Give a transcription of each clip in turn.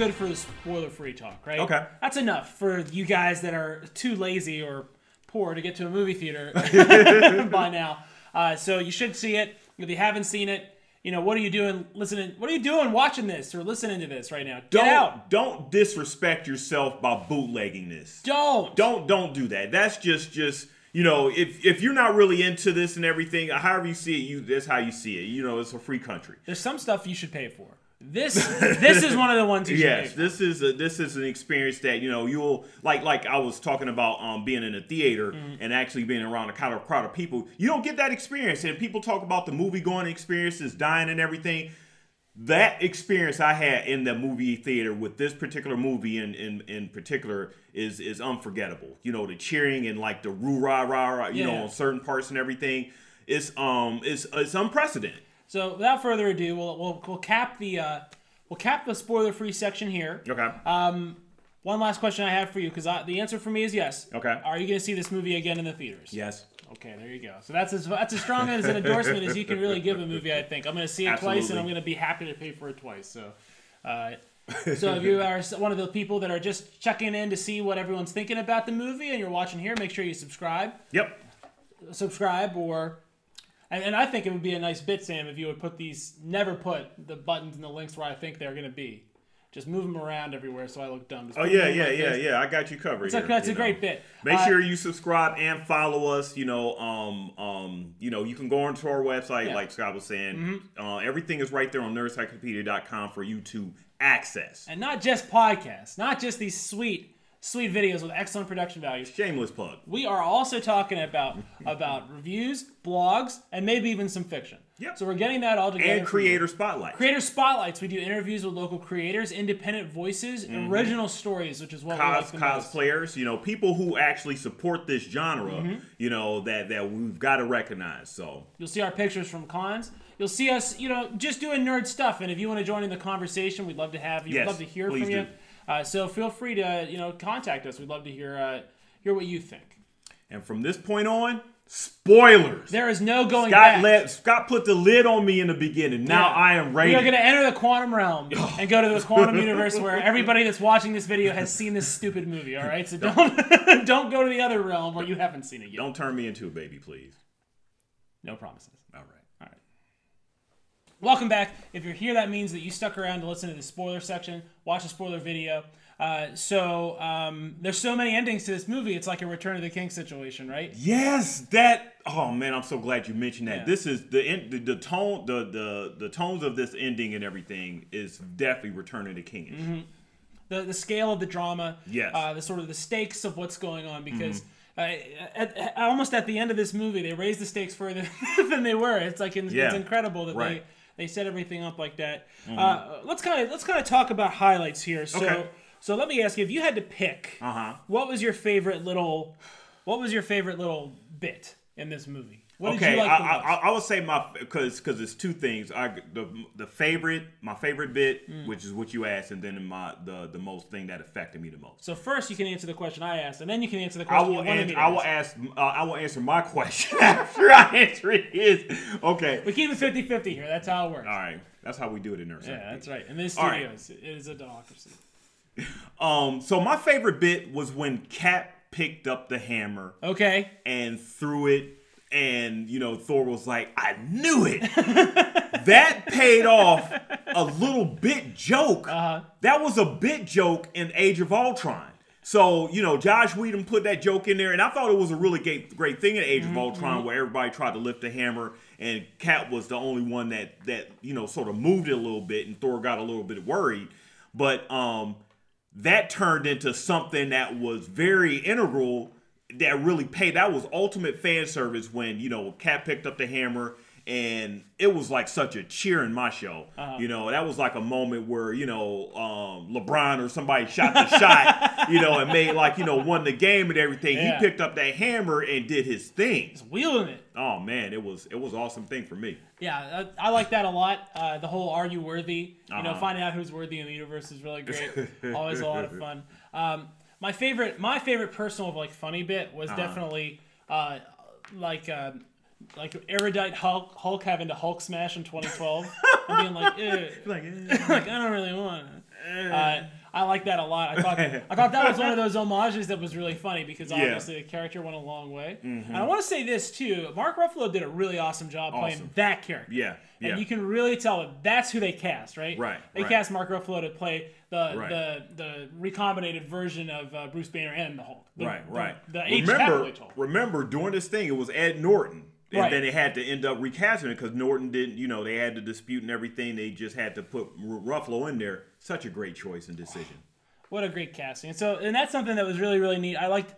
good for the spoiler-free talk, right? Okay. That's enough for you guys that are too lazy or poor to get to a movie theater by now. So you should see it. If you haven't seen it, you know, what are you doing listening? What are you doing watching this or listening to this right now? Don't disrespect yourself by bootlegging this. Don't do that. That's just you know, if you're not really into this and everything, however you see it, that's how you see it. You know, it's a free country. There's some stuff you should pay for. This is one of the ones you should pay for. This is an experience that, you know, you'll like I was talking about being in a theater and actually being around a kind of crowd of people. You don't get that experience, and people talk about the movie going experiences dying and everything. That experience I had in the movie theater with this particular movie in particular is unforgettable. You know, the cheering and like the roo-rah-rah, you know, on certain parts and everything. It's unprecedented. So without further ado, we'll cap the spoiler-free section here. Okay. One last question I have for you, because the answer for me is yes. Okay. Are you going to see this movie again in the theaters? Yes. Okay, there you go. So that's as strong as an endorsement as you can really give a movie. I think I'm going to see it twice, and I'm going to be happy to pay for it twice. So, so if you are one of the people that are just checking in to see what everyone's thinking about the movie, and you're watching here, make sure you subscribe. Yep. Subscribe or. And I think it would be a nice bit, Sam, if you would put these, never put the buttons and the links where I think they're going to be. Just move them around everywhere so I look dumb. Just I got you covered. That's a great bit. Make sure you subscribe and follow us. You know, you can go onto our website, like Scott was saying. Everything is right there on nerdcyclopedia.com for you to access. And not just podcasts, not just these sweet videos with excellent production values. Shameless plug. We are also talking about reviews, blogs, and maybe even some fiction. Yep. So we're getting that all together. And creator spotlights. Creator spotlights. We do interviews with local creators, independent voices, original stories, which is what we like the cosplayers, most. You know, people who actually support this genre, you know, that we've got to recognize. So you'll see our pictures from cons. You'll see us, you know, just doing nerd stuff. And if you want to join in the conversation, we'd love to have you. Yes, we'd love to hear from you. So feel free to, you know, contact us. We'd love to hear what you think. And from this point on, spoilers. There is no going back. Scott put the lid on me in the beginning. Now I am ready. We are going to enter the quantum realm and go to the quantum universe where everybody that's watching this video has seen this stupid movie. All right, so don't go to the other realm where you haven't seen it yet. Don't turn me into a baby, please. No promises. All right. Welcome back. If you're here, that means that you stuck around to listen to the spoiler section, watch a spoiler video. There's so many endings to this movie. It's like a Return of the King situation, right? Yes, that. Oh man, I'm so glad you mentioned that. Yeah. This is the tone, the tones of this ending and everything is definitely Return of the King-ish. The scale of the drama. Yes. The sort of the stakes of what's going on because. Almost at the end of this movie, they raised the stakes further than they were. It's like it's incredible that they set everything up like that. Let's kind of talk about highlights here. So so let me ask you, if you had to pick, what was your favorite little bit in this movie? What did you like the most? I would say because it's two things. My favorite bit, which is what you asked, and then the most thing that affected me the most. So first, you can answer the question I asked, and then you can answer the question I will answer my question after I answer his. Okay. We keep it 50-50 here. That's how it works. All right. That's how we do it in Nerdcyclopedia. Yeah, that's right. In this studio, it is a democracy. So my favorite bit was when Cap picked up the hammer. Okay. And threw it. And, you know, Thor was like, I knew it. That paid off a little bit joke. That was a bit joke in Age of Ultron. So, you know, Josh Whedon put that joke in there. And I thought it was a really great thing in Age of Ultron where everybody tried to lift the hammer. And Cap was the only one that, you know, sort of moved it a little bit. And Thor got a little bit worried. But that turned into something that was very integral. That really paid. That was ultimate fan service when, you know, Cap picked up the hammer and it was like such a cheer in my show. You know, that was like a moment where, you know, LeBron or somebody shot the shot, you know, and made like, you know, won the game and everything. Yeah. He picked up that hammer and did his thing. He's wielding it. Oh man, it was an awesome thing for me. Yeah, I like that a lot. The whole "Are you worthy?" You know, finding out who's worthy in the universe is really great. Always a lot of fun. My favorite personal like funny bit was definitely like erudite Hulk having to Hulk smash in 2012 and being like, like I don't really want it. I like that a lot. I thought that was one of those homages that was really funny because obviously the character went a long way. And I want to say this too: Mark Ruffalo did a really awesome job playing that character. Yeah. And you can really tell that's who they cast, right? They cast Mark Ruffalo to play the recombinated version of Bruce Banner and the Hulk. Remember during this thing, it was Ed Norton. And then they had to end up recasting it because Norton didn't, you know, they had the dispute and everything. They just had to put Ruffalo in there. Such a great choice and decision. What a great casting. And so, and that's something that was really, really neat. I liked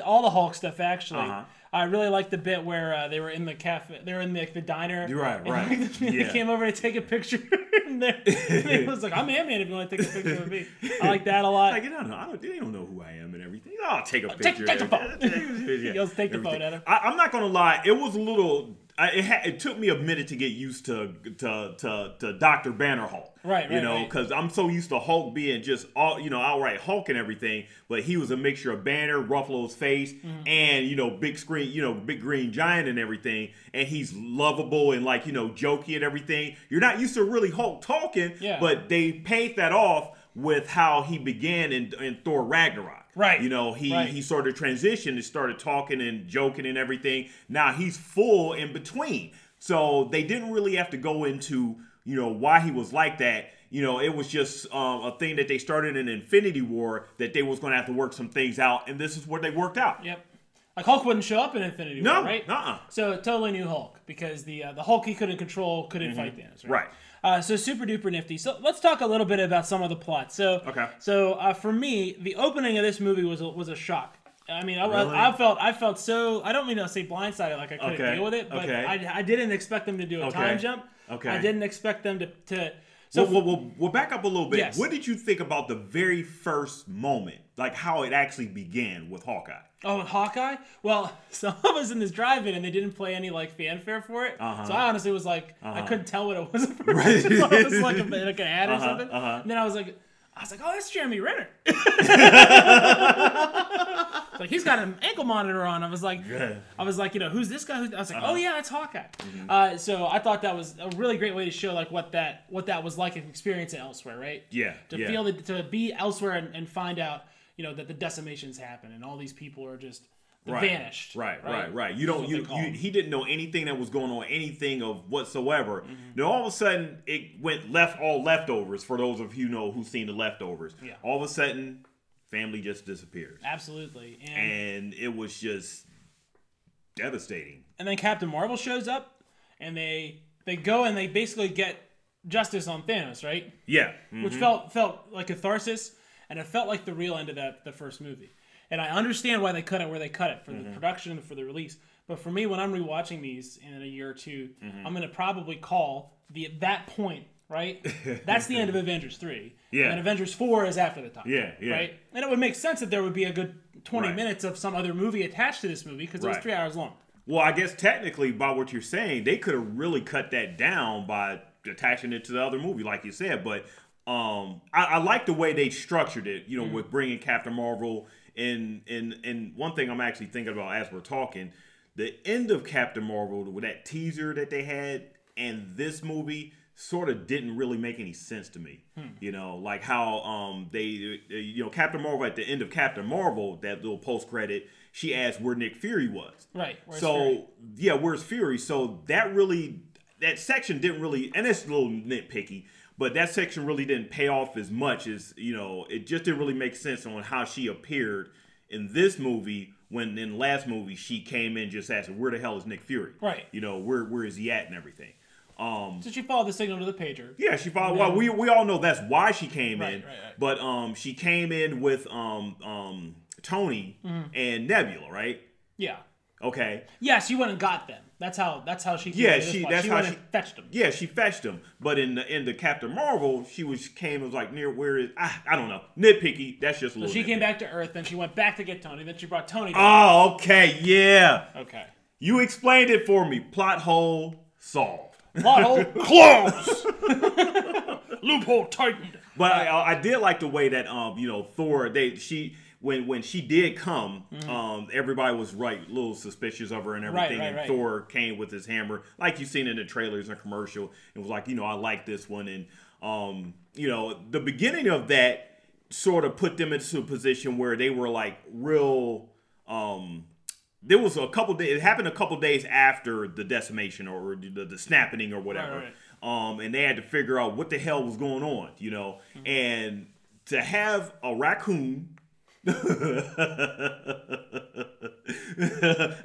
all the Hulk stuff, actually. I really liked the bit where they were in the cafe, they were in the diner. They came over to take a picture. It was like, I'm Ant-Man if you want to take a picture of me. I like that a lot. Like, they don't know who I am and everything. I'll take a picture. Take the photo. You'll take the photo at her. I'm not going to lie. It was a little... It took me a minute to get used to Dr. Banner Hulk. Because I'm so used to Hulk being just outright Hulk and everything, but he was a mixture of Banner, Ruffalo's face, and big screen, big green giant and everything. And he's lovable and jokey and everything. You're not used to really Hulk talking, but they paint that off with how he began in Thor Ragnarok. He sort of transitioned and started talking and joking and everything. Now he's full in between. So they didn't really have to go into, why he was like that. It was just a thing that they started in Infinity War that they was going to have to work some things out. And this is where they worked out. Yep. Like Hulk wouldn't show up in Infinity War, right? So totally new Hulk because the Hulk he couldn't control couldn't fight Thanos, right? So super duper nifty. So let's talk a little bit about some of the plot. So for me, the opening of this movie was a shock. I mean, really? I felt so, I don't mean to say blindsided, like I couldn't deal with it, but I didn't expect them to do a time jump. I didn't expect them to so we'll back up a little bit. Yes. What did you think about the very first moment, like how it actually began with Hawkeye? Oh, and Hawkeye? Well, some of us in this drive-in, and they didn't play any fanfare for it. So I honestly was like, I couldn't tell what it was at first. It was like an ad or something. And then I was like, oh, that's Jeremy Renner. Like he's got an ankle monitor on. I was like, who's this guy? I was like, oh yeah, it's Hawkeye. So I thought that was a really great way to show like what that was like, experience it elsewhere, right? Feel it, to be elsewhere and find out. That the decimations happen and all these people are just vanished. Right. He didn't know anything that was going on, anything of whatsoever. Then all of a sudden it went all leftovers for those of you who've seen The Leftovers. All of a sudden, family just disappears. Absolutely. And it was just devastating. And then Captain Marvel shows up and they go and they basically get justice on Thanos, right? Which felt like catharsis. And it felt like the real end of the first movmovie. And I understand why they cut it where they cut it for the production and for the release. But for me, when I'm rewatching these in a year or two, I'm going to probably call that point, right? That's the end of Avengers 3. Yeah. And Avengers 4 is after the time. Yeah. Right? And it would make sense that there would be a good 20 minutes of some other movie attached to this movie because it was 3 hours long. Well, I guess technically, by what you're saying, they could have really cut that down by attaching it to the other movie, like you said. But... I like the way they structured it, with bringing Captain Marvel in. And one thing I'm actually thinking about as we're talking, the end of Captain Marvel with that teaser that they had and this movie sort of didn't really make any sense to me. Like how they Captain Marvel at the end of Captain Marvel, that little post credit, she asked where Nick Fury was. Where's Fury? So that section didn't really, and it's a little nitpicky. But that section really didn't pay off as much as, it just didn't really make sense on how she appeared in this movie when in the last movie she came in just asking, where the hell is Nick Fury? Right. Where is he at and everything. So she followed the signal to the pager. Yeah, she followed. Well, we all know that's why she came in. Right. But she came in with Tony and Nebula, right? Yeah. Okay. Yeah, she went and got them. That's how she. Yeah, she. That's how she fetched them. Yeah, she fetched them. But in the Captain Marvel, she came and was like near where is I don't know, nitpicky. That's just a little. So she nitpicky. Came back to Earth, then she went back to get Tony, then she brought Tony. Oh, okay, yeah. Okay. You explained it for me. Plot hole solved. Plot hole closed. Loophole tightened. But I did like the way that Thor when she did come, everybody was a little suspicious of her and everything. Right. Thor came with his hammer, like you've seen in the trailers and commercial. It was like, I like this one. And you know, the beginning of that sort of put them into a position where they were like real, there was a couple days, it happened a couple days after the decimation or the snapping or whatever. Right. And they had to figure out what the hell was going on, you know, mm-hmm. and to have a raccoon, an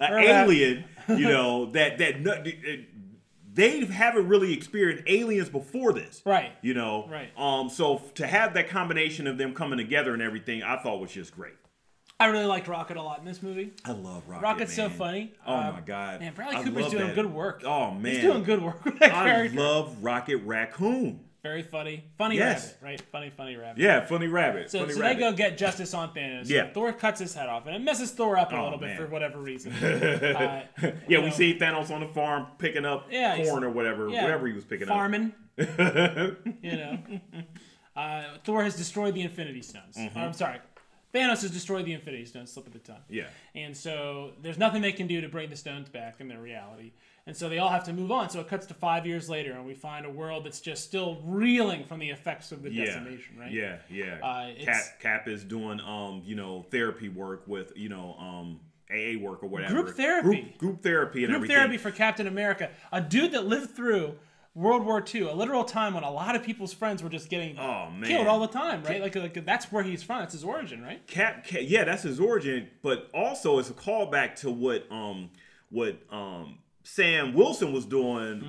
alien, you know, they haven't really experienced aliens before this. Right. You know? Right. So to have that combination of them coming together and everything, I thought was just great. I really liked Rocket a lot in this movie. I love Rocket, Rocket's man. So funny. Oh, my God. Man, Bradley Cooper's doing good work. Oh, man. He's doing good work with that character. I love Rocket Raccoon. Very funny. Funny rabbit, right? Funny rabbit. Yeah, funny rabbit. So they go get justice on Thanos. Yeah. Thor cuts his head off, and it messes Thor up a little bit for whatever reason. We see Thanos on the farm picking up corn or whatever, whatever he was picking up. Farming. You know. Thor has destroyed the Infinity Stones. Mm-hmm. I'm sorry. Thanos has destroyed the Infinity Stones, slip of the tongue. Yeah. And so there's nothing they can do to bring the stones back in their reality. And so they all have to move on. So it cuts to 5 years later, and we find a world that's just still reeling from the effects of the decimation, right? Yeah, yeah. Cap is doing, therapy work with, AA work or whatever. Group therapy. Group therapy and everything. Group therapy for Captain America. A dude that lived through World War II, a literal time when a lot of people's friends were just getting killed all the time, right? Like that's where he's from. That's his origin, right? Cap, yeah, that's his origin. But also, it's a callback to what Sam Wilson was doing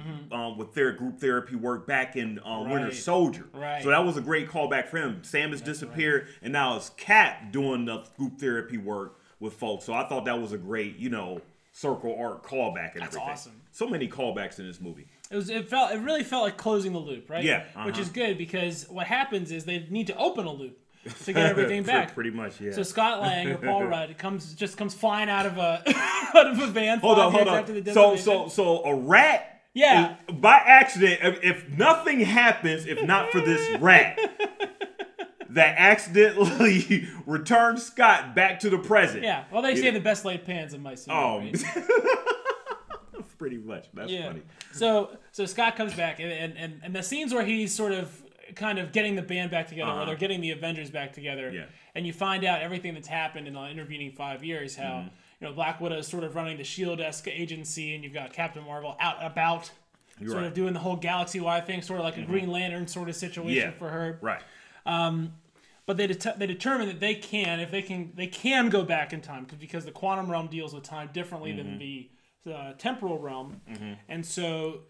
with their group therapy work back in Winter Soldier. Right. So that was a great callback for him. Sam has disappeared, and now it's Cap doing the group therapy work with folks. So I thought that was a great, circle art callback and everything. That's awesome. So many callbacks in this movie. It really felt like closing the loop, right? Yeah. Uh-huh. Which is good because what happens is they need to open a loop to get everything back. Pretty much, yeah. So Scott Lang or Paul Rudd comes flying out of a van. Hold on. After the so a rat. Yeah. Is, by accident, if nothing happens, if not for this rat, that accidentally returned Scott back to the present. Yeah. Well, they say the best laid plans of my suit. Oh. Right? Pretty much. That's funny. So Scott comes back, and the scenes where he's sort of kind of getting the band back together, where they're getting the Avengers back together, and you find out everything that's happened in the intervening 5 years, how Black Widow is sort of running the S.H.I.E.L.D.-esque agency, and you've got Captain Marvel out and about, sort of doing the whole galaxy-wide thing, sort of like a Green Lantern sort of situation for her. Right. But they determine that they can go back in time because the Quantum Realm deals with time differently than the temporal realm, and so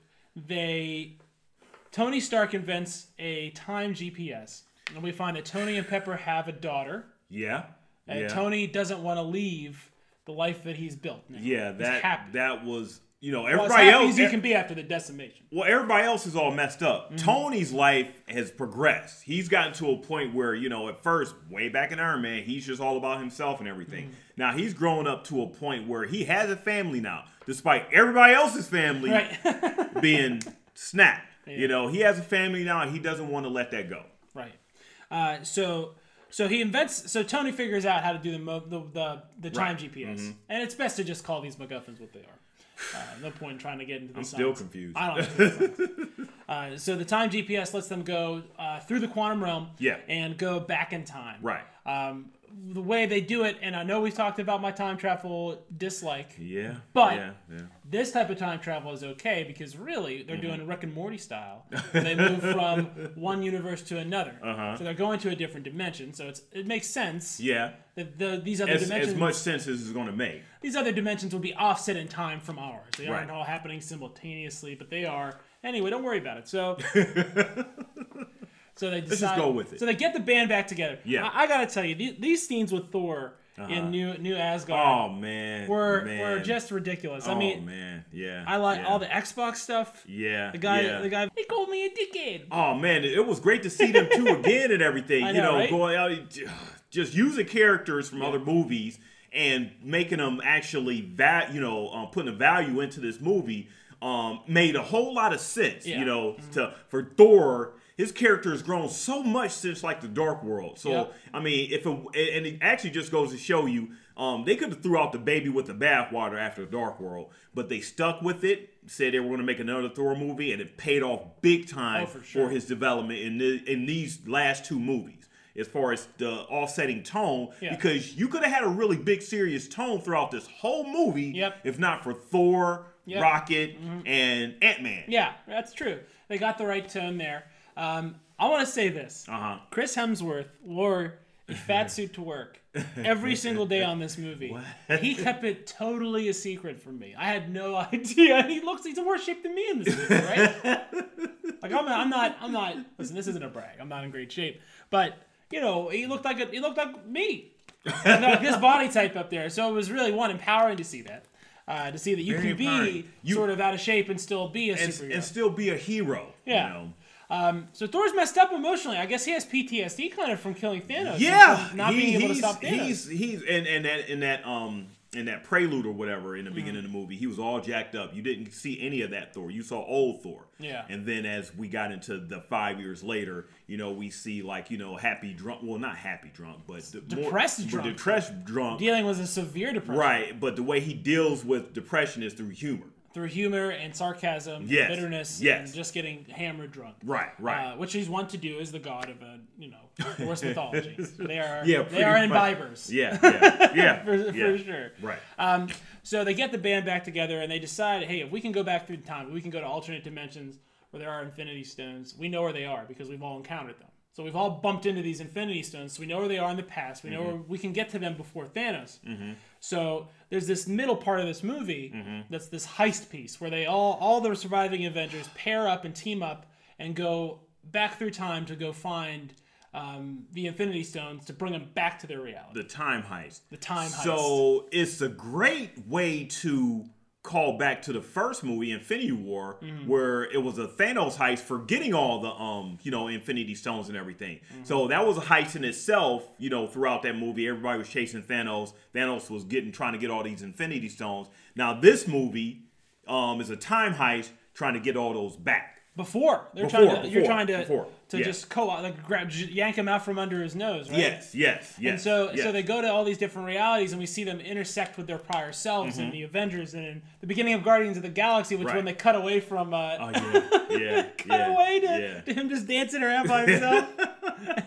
Tony Stark invents a time GPS, and we find that Tony and Pepper have a daughter. Yeah, and Tony doesn't want to leave the life that he's built. Now. Yeah, that was everybody else. As you can be after the decimation. Well, everybody else is all messed up. Tony's life has progressed. He's gotten to a point where at first, way back in Iron Man, he's just all about himself and everything. Now he's grown up to a point where he has a family now. Despite everybody else's family being snapped. Yeah. He has a family now, and he doesn't want to let that go. Right. So Tony figures out how to do the time GPS. And it's best to just call these MacGuffins what they are. No point in trying to get into the science. I'm still confused. I don't know. So the time GPS lets them go through the Quantum Realm and go back in time. Right. The way they do it, and I know we've talked about my time travel dislike. Yeah. But this type of time travel is okay because really they're doing Rick and Morty style. They move from one universe to another. So they're going to a different dimension. So it makes sense. Yeah. That these other dimensions. As much sense as it's going to make. These other dimensions will be offset in time from ours. They aren't all happening simultaneously, but they are. Anyway, don't worry about it. So. So they decide, let's just go with it. So they get the band back together. Yeah. I gotta tell you, these scenes with Thor in New Asgard were just ridiculous. I like all the Xbox stuff. Yeah. The guy they called me a dickhead. Oh man, it was great to see them two again and everything. Right? Going out just using characters from other movies and making them actually putting a value into this movie made a whole lot of sense, to for Thor. his character has grown so much since like the Dark World. So I mean, if it, and it actually just goes to show you, they could have threw out the baby with the bathwater after the Dark World, but they stuck with it. Said they were going to make another Thor movie, and it paid off big time for his development in these last two movies. As far as the offsetting tone, because you could have had a really big, serious tone throughout this whole movie, if not for Thor, Rocket, and Ant-Man. Yeah, that's true. They got the right tone there. I want to say this. Chris Hemsworth wore a fat suit to work every single day on this movie. He kept it totally a secret from me. I had no idea. He looks—he's in worse shape than me in this movie, right? Like I'm not. Listen, this isn't a brag. I'm not in great shape, but. You know, he looked like me, like this body type up there. So it was really empowering to see that you can be sort of out of shape and still be a superhero and still be a hero. Yeah. You know? So Thor's messed up emotionally. I guess he has PTSD kind of from killing Thanos. Yeah. Not being able to stop Thanos. He's in that prelude or whatever in the beginning of the movie, he was all jacked up. You didn't see any of that Thor. You saw old Thor. Yeah. And then as we got into the 5 years later, you know, we see like, you know, happy drunk. Well, not happy drunk, but depressed drunk. Dealing with a severe depression. Right. But the way he deals with depression is through humor. Through humor and sarcasm, and bitterness, and just getting hammered drunk. Right, right. Which he's wont to do as the god of a, you know, Norse mythology. They are, they are imbibers. For sure. Right. So they get the band back together and they decide, hey, if we can go back through time, we can go to alternate dimensions where there are Infinity Stones. We know where they are because we've all encountered them. So we've all bumped into these Infinity Stones. So we know where they are in the past. We know where we can get to them before Thanos. So there's this middle part of this movie that's this heist piece where they all the surviving Avengers pair up and team up and go back through time to go find the Infinity Stones to bring them back to their reality. The time heist. The time heist. So it's a great way to call back to the first movie, Infinity War, where it was a Thanos heist for getting all the you know, Infinity Stones and everything. So that was a heist in itself, you know, throughout that movie. Everybody was chasing Thanos. Thanos was trying to get all these Infinity Stones. Now this movie is a time heist trying to get all those back. You're trying to just yank him out from under his nose, right? Yes. And so they go to all these different realities, and we see them intersect with their prior selves in the Avengers and in the beginning of Guardians of the Galaxy, which when they cut away from, cut away to him just dancing around by himself,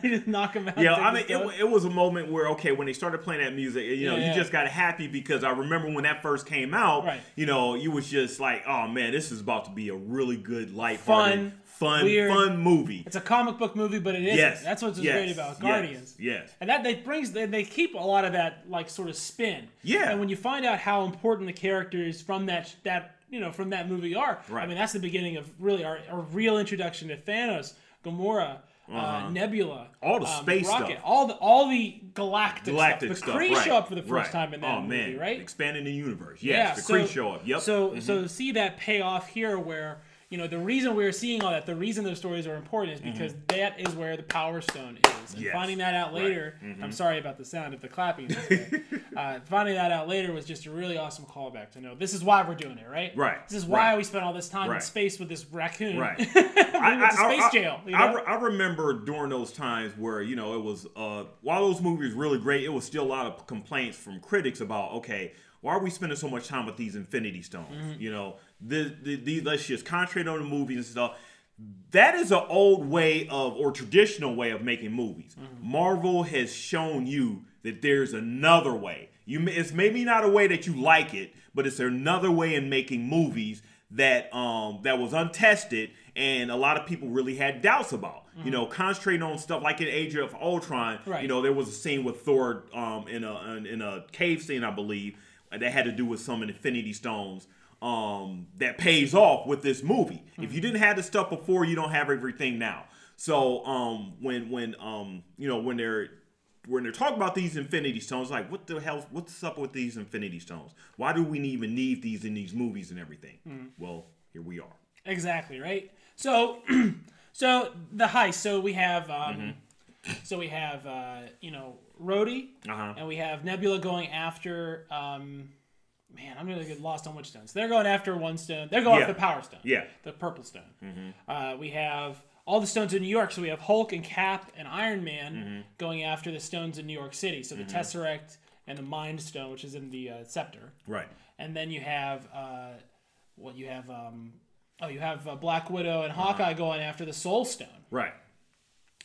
and just knock him out. Yeah, I mean, it was a moment where when they started playing that music, you know, you just got happy because I remember when that first came out, you know, you was just like, oh man, this is about to be a really good, lighthearted, fun movie. It's a comic book movie, but it isn't. That's what's great about Guardians. And that they keep a lot of that like sort of spin. And when you find out how important the characters from that that movie are, I mean that's the beginning of really our real introduction to Thanos, Gamora, Nebula, all the space Rocket, stuff, all the galactic stuff. The Kree show up for the first time in that movie, right? Expanding the universe. The Kree show up. So see that payoff here where. You know, the reason we're seeing all that, the reason those stories are important is because that is where the Power Stone is. And finding that out later, I'm sorry about the sound of the clapping. Finding that out later was just a really awesome callback to know this is why we're doing it, right? This is why we spent all this time in space with this raccoon. Space jail. You know? I remember during those times where, you know, it was, while those movies were really great, it was still a lot of complaints from critics about, okay, why are we spending so much time with these Infinity Stones? You know, let's just concentrate on the movies and stuff. That is an old way of, or traditional way of making movies. Marvel has shown you that there's another way. It's maybe not a way that you like it, but it's another way in making movies that that was untested and a lot of people really had doubts about. You know, concentrating on stuff like in Age of Ultron. You know, there was a scene with Thor in a cave scene, I believe, that had to do with some Infinity Stones. That pays off with this movie. If you didn't have the stuff before, you don't have everything now. So when they're talking about these Infinity Stones, like what the hell? What's up with these Infinity Stones? Why do we even need these in these movies and everything? Well, here we are. Exactly right. So the heist. So we have you know, Rhodey, and we have Nebula going after. Man, I'm gonna get lost on which stones. They're going after one stone. They're going after the Power Stone. The Purple Stone. We have all the stones in New York. So we have Hulk and Cap and Iron Man going after the stones in New York City. So the Tesseract and the Mind Stone, which is in the scepter. Right. And then you have Black Widow and Hawkeye going after the Soul Stone. Right.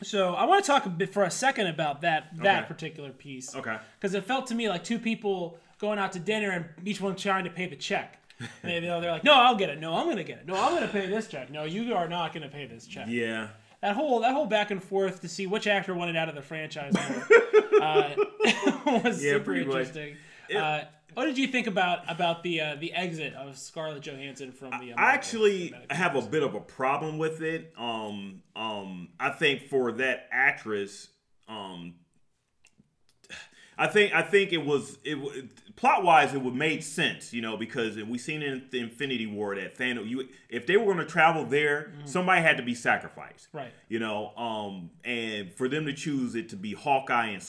So I want to talk a bit for a second about that particular piece. Okay. Because it felt to me like two people going out to dinner and each one trying to pay the check. And they're like, no, I'll get it. No, I'm going to get it. No, I'm going to pay this check. No, you are not going to pay this check. Yeah. That whole back and forth to see which actor wanted out of the franchise more, was super interesting. What did you think about the exit of Scarlett Johansson from the? I actually have a bit of a problem with it. I think for that actress, I think it plot wise it would made sense, you know, because we seen in the Infinity War that Thanos, if they were going to travel there, somebody had to be sacrificed, right? You know, and for them to choose it to be Hawkeye and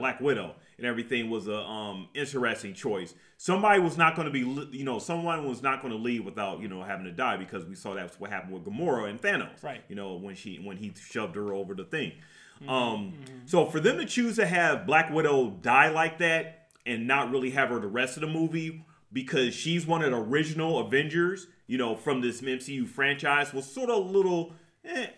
Black Widow and everything was a interesting choice. Somebody was not going to be, you know, someone was not going to leave without, you know, having to die, because we saw that's what happened with Gamora and Thanos, right? You know, when he shoved her over the thing. So for them to choose to have Black Widow die like that and not really have her the rest of the movie, because she's one of the original Avengers, you know, from this MCU franchise, was sort of a little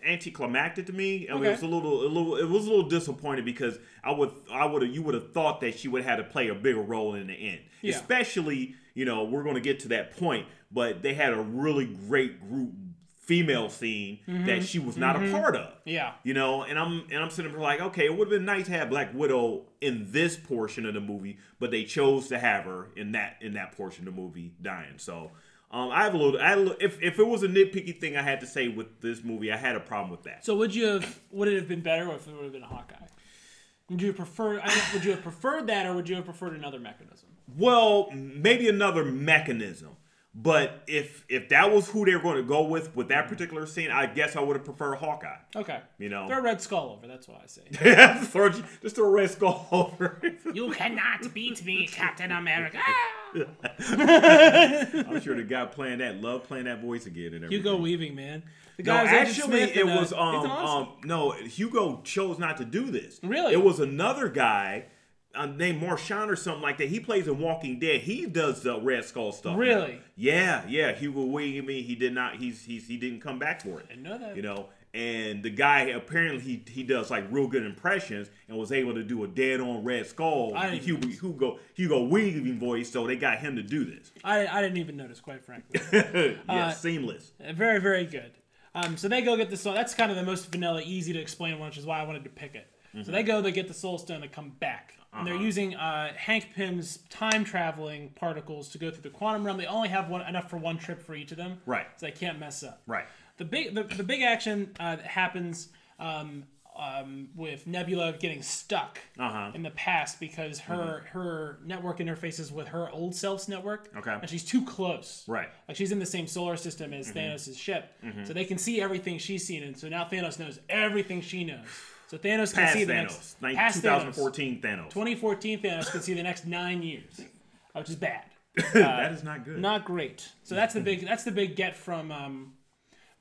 anticlimactic to me. I mean, it was a little disappointing, because you would have thought that she would have had to play a bigger role in the end. Yeah. Especially, you know, we're going to get to that point, but they had a really great group female scene that she was not a part of. Yeah. You know, and I'm sitting there like, okay, it would have been nice to have Black Widow in this portion of the movie, but they chose to have her in that portion of the movie dying. So if it was a nitpicky thing I had to say with this movie, I had a problem with that. So would it have been better if it would have been a Hawkeye? Would you have preferred that, or would you have preferred another mechanism? Well, maybe another mechanism. But if that was who they were going to go with that particular scene, I guess I would have preferred Hawkeye. Okay. You know, throw a Red Skull over. That's why I say. Just throw a Red Skull over. You cannot beat me, Captain America. I'm sure the guy playing that loved playing that voice again. And everything. Hugo Weaving, man. The guy Hugo chose not to do this. Really? It was another guy named Marshawn or something like that. He plays in Walking Dead. He does the Red Skull stuff. Really? Now. Yeah. Hugo Weaving. He did not. He didn't come back for it. I know that. You know, and the guy apparently he does like real good impressions and was able to do a dead on Red Skull Hugo Weaving voice. So they got him to do this. I didn't even notice, quite frankly. Seamless. Very, very good. So they go get the soul. That's kind of the most vanilla, easy to explain one, which is why I wanted to pick it. Mm-hmm. So they go, they get the Soul Stone, they come back. And they're using Hank Pym's time-traveling particles to go through the Quantum Realm. They only have enough for one trip for each of them. Right. So they can't mess up. Right. The big action that happens with Nebula getting stuck in the past, because her network interfaces with her old self's network. Okay. And she's too close. Right. Like, she's in the same solar system as Thanos' ship. So they can see everything she's seen. And so now Thanos knows everything she knows. So Thanos can see the next... 2014 Thanos. 2014 Thanos can see the next 9 years, which is bad. That is not good. Not great. So that's the big get from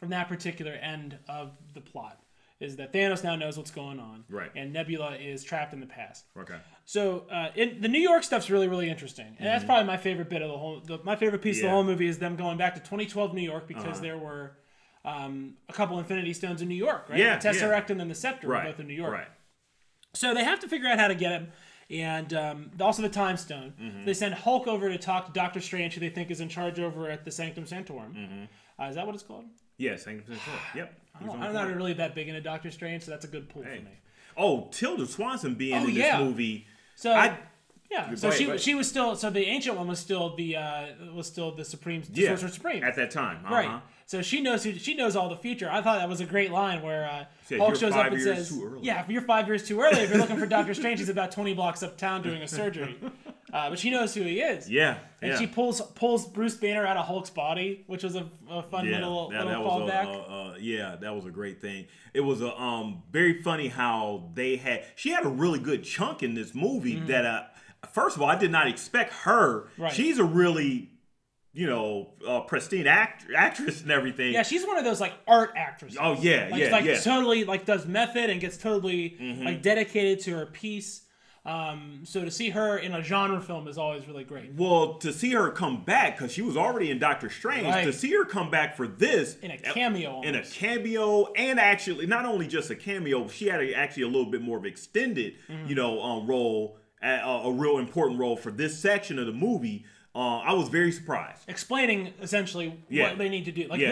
that particular end of the plot, is that Thanos now knows what's going on. Right. And Nebula is trapped in the past. Okay. So the New York stuff's really, really interesting. And that's probably my favorite bit of the whole... my favorite piece of the whole movie is them going back to 2012 New York, because there were... a couple Infinity Stones in New York, right? Yeah, the Tesseract and then the Scepter were both in New York. Right. So they have to figure out how to get him, and also the Time Stone. Mm-hmm. They send Hulk over to talk to Doctor Strange, who they think is in charge over at the Sanctum Sanctorum. Mm-hmm. Is that what it's called? Yeah, Sanctum Sanctorum. Yep. I'm not really that big into Doctor Strange, so that's a good pull for me. Oh, Tilda Swanson being in this movie. So. Yeah, so she was still, so the ancient one was still the Supreme, the Sorcerer Supreme at that time, right? So she knows all the future. I thought that was a great line where Hulk shows up and says, "Yeah, you're 5 years too early. If you're looking for Doctor Strange, he's about 20 blocks uptown doing a surgery." But she knows who he is. Yeah, and she pulls Bruce Banner out of Hulk's body, which was a fun little callback. That was a great thing. It was a very funny how she had a really good chunk in this movie that. First of all, I did not expect her. Right. She's a really you know, pristine actress and everything. Yeah, she's one of those, like, art actresses. Oh, yeah, like, yeah, like, yeah. Totally, like, does method and gets totally, like, dedicated to her piece. So to see her in a genre film is always really great. Well, to see her come back, because she was already in Doctor Strange, right. To see her come back for this. In a cameo. Almost. In a cameo, and actually, not only just a cameo, she had actually a little bit more of extended, you know, role, a real important role for this section of the movie. I was very surprised. Explaining, essentially, what they need to do. Like,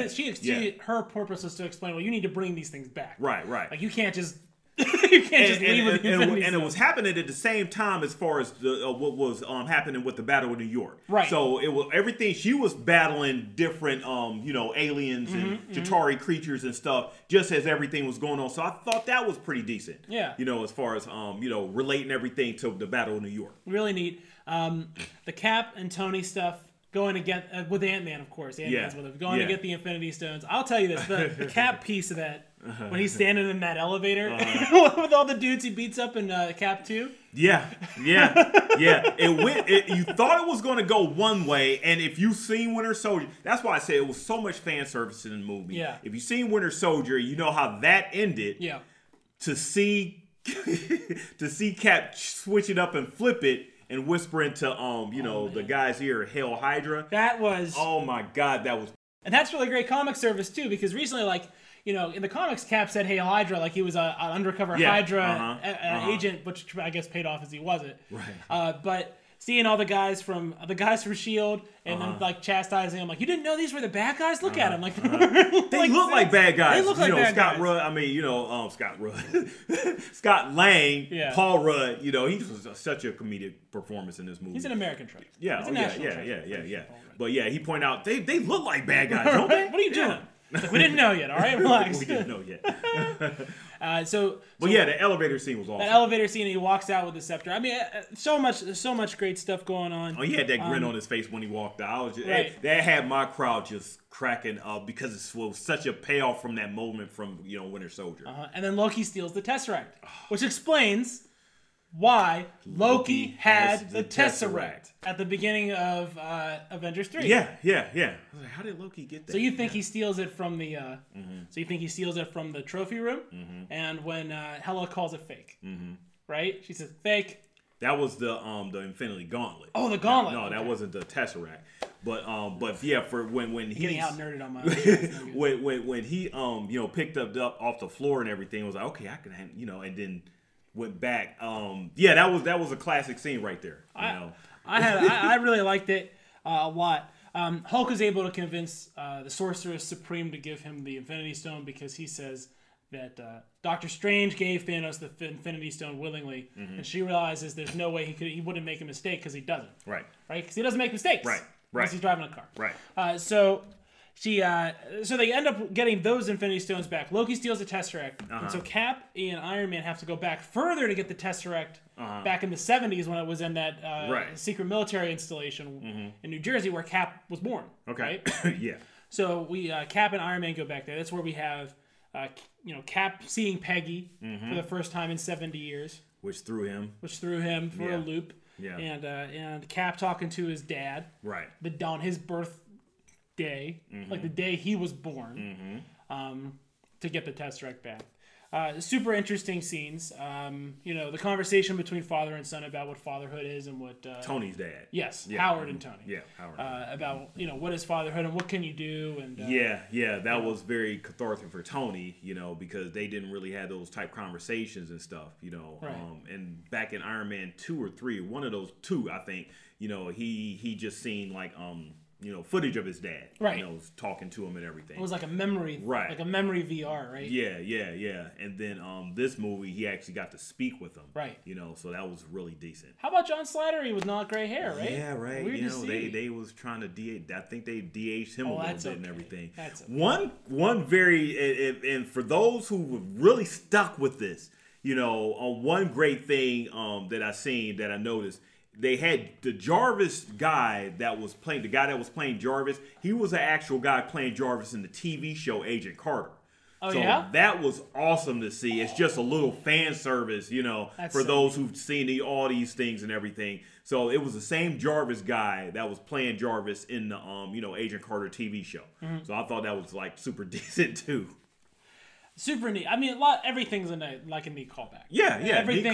her purpose is to explain, well, you need to bring these things back. Right, right. Like, you can't just... And it was happening at the same time as far as the, what was happening with the Battle of New York. Right. So it was everything. She was battling different, you know, aliens and Chitauri creatures and stuff, just as everything was going on. So I thought that was pretty decent. Yeah. You know, as far as you know, relating everything to the Battle of New York. Really neat. The Cap and Tony stuff. Going to get, with Ant-Man, of course. Ant-Man's with him. Going to get the Infinity Stones. I'll tell you this, the Cap piece of that, when he's standing in that elevator with all the dudes he beats up in Cap 2. Yeah, yeah, yeah. It went, you thought it was going to go one way, and if you've seen Winter Soldier, that's why I say it was so much fan service in the movie. Yeah. If you've seen Winter Soldier, you know how that ended. Yeah. To see Cap switch it up and flip it, and whisper into, you know, the guy's ear, Hail Hydra. That was... Oh, my God, that was... And that's really great comic service, too, because recently, like, you know, in the comics, Cap said Hail Hydra, like he was an undercover Hydra agent, which I guess paid off as he wasn't. Right. But seeing all the guys from S.H.I.E.L.D. and then, like, chastising them, like, you didn't know these were the bad guys? Look at them. Like, they look like bad guys. They look like bad guys. Scott Lang, Paul Rudd, you know, he was such a comedic performance in this movie. He's an American treasure. Yeah, yeah. But, yeah, he pointed out, they look like bad guys, don't they? What are you doing? Like, we didn't know yet, all right? Relax. We didn't know yet. But yeah, the elevator scene was awesome. That elevator scene, he walks out with the scepter. I mean, so much great stuff going on. Oh, he had that grin on his face when he walked out. I was just, that had my crowd just cracking up because it was such a payoff from that moment from, you know, Winter Soldier. And then Loki steals the Tesseract, which explains why Loki had the Tesseract at the beginning of Avengers 3. Yeah. I was like, how did Loki get that? So you think he steals it from the trophy room? And when Hela calls it fake, right? She says fake. That was the Infinity Gauntlet. Oh, the Gauntlet. No, that wasn't the Tesseract. But yeah, for when he getting out nerded on my when he you know, picked up off the floor and everything, it was like, okay, I can, you know, and then went back. Yeah, that was a classic scene right there. You know? I really liked it a lot. Hulk is able to convince the Sorceress Supreme to give him the Infinity Stone because he says that Doctor Strange gave Thanos the Infinity Stone willingly, and she realizes there's no way he wouldn't make a mistake because he doesn't. Right. Because he doesn't make mistakes. Right. Because he's driving a car. Right. So they end up getting those Infinity Stones back. Loki steals the Tesseract, and so Cap and Iron Man have to go back further to get the Tesseract back in the 70s when it was in that secret military installation in New Jersey where Cap was born. Okay. Right? Yeah. So we Cap and Iron Man go back there. That's where we have Cap seeing Peggy for the first time in 70 years, which threw him for a loop. Yeah. And Cap talking to his dad. Right. On his birth day, like the day he was born, to get the Tesseract back. Super interesting scenes. You know, the conversation between father and son about what fatherhood is and what Tony's dad. Yes, yeah. Howard and Tony. Yeah, Howard. About, you know, what is fatherhood and what can you do? And that was very cathartic for Tony. You know, because they didn't really have those type conversations and stuff. You know, and back in Iron Man 2 or 3, one of those two, I think. You know, he just seemed like you know, footage of his dad. Right. You know, talking to him and everything. It was like a memory. Right. Like a memory VR, right? Yeah. And then this movie, he actually got to speak with him. Right. You know, so that was really decent. How about John Slattery with not gray hair, right? Yeah, right. Weird, you know, to see. They was trying to de-age. I think they de-aged him a little bit and everything. That's okay. One very, and for those who were really stuck with this, you know, one great thing that I seen, that I noticed, they had the Jarvis guy that was playing, the guy that was playing Jarvis, he was an actual guy playing Jarvis in the TV show Agent Carter. Oh, so yeah? That was awesome to see. It's just a little fan service, you know, that's for sick. Those who've seen all these things and everything. So it was the same Jarvis guy that was playing Jarvis in the, you know, Agent Carter TV show. Mm-hmm. So I thought that was like super decent too. Super neat. I mean, everything's like a neat callback. Yeah, yeah. Everything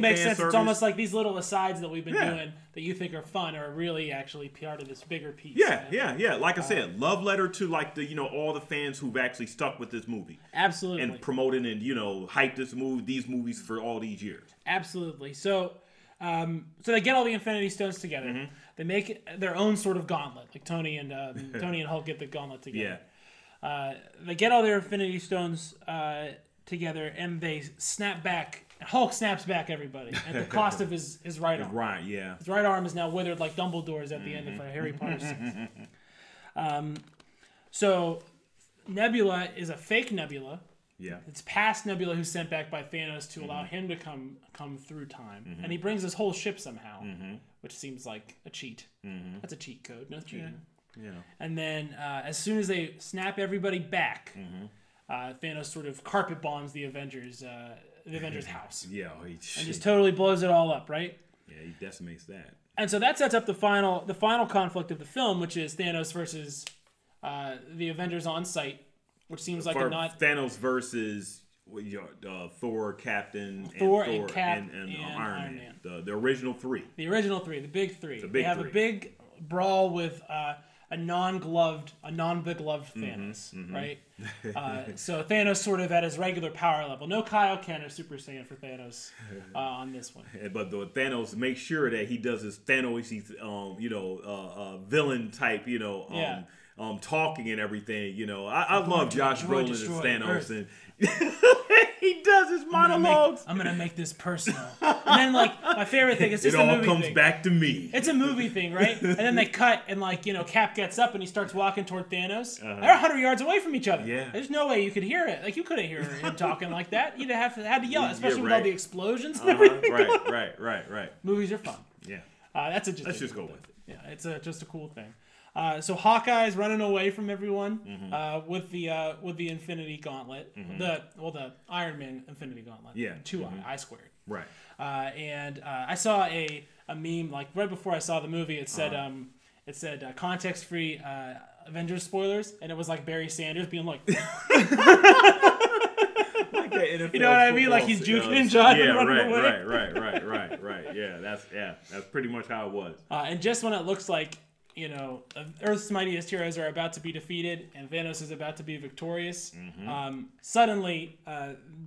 makes sense. Service. It's almost like these little asides that we've been doing that you think are fun are really actually part of this bigger piece. Yeah, you know? Yeah. Like I said, love letter to like the all the fans who've actually stuck with this movie. Absolutely. And promoted and hyped this movie, these movies for all these years. Absolutely. So, so they get all the Infinity Stones together. Mm-hmm. They make their own sort of gauntlet. Like Tony and Hulk get the gauntlet together. Yeah. They get all their Infinity Stones together, and they snap back. Hulk snaps back everybody at the cost of his right arm. Right, yeah. His right arm is now withered like Dumbledore's at the end of Harry Potter 6. So Nebula is a fake Nebula. Yeah. It's past Nebula who's sent back by Thanos to allow him to come through time. Mm-hmm. And he brings his whole ship somehow, which seems like a cheat. Mm-hmm. That's a cheat code. No cheating. Yeah. Yeah. And then as soon as they snap everybody back, Thanos sort of carpet bombs the Avengers' house. Yeah, and just totally blows it all up, right? Yeah, he decimates that. And so that sets up the final conflict of the film, which is Thanos versus the Avengers on site, which seems like Thanos versus Thor, Captain, and Iron Man. The original three. The big three. They have a big brawl with a non-gloved Thanos, right? So Thanos sort of at his regular power level. No Kaioken or Super Saiyan for Thanos on this one. But Thanos makes sure that he does his Thanos, villain type, talking and everything. I love Josh Brolin as Thanos, and he does his monologues. I'm gonna make this personal. And then my favorite thing is just a movie thing. It all comes back to me. It's a movie thing, right? And then they cut and Cap gets up and he starts walking toward Thanos. They're 100 yards away from each other. Yeah. There's no way you could hear it. Like you couldn't hear him talking like that. You'd have to yell, especially with all the explosions and everything. Right. Movies are fun. Yeah. Let's just go with it. Yeah, it's just a cool thing. So Hawkeye's running away from everyone with the Infinity Gauntlet, the Iron Man Infinity Gauntlet, I squared. Right. I saw a meme right before I saw the movie. It said context free Avengers spoilers, and it was Barry Sanders being like. You know what I mean? Like he's juking and John and running away. Right. Yeah, that's pretty much how it was. And just when it looks like. Earth's mightiest heroes are about to be defeated, and Thanos is about to be victorious. Suddenly,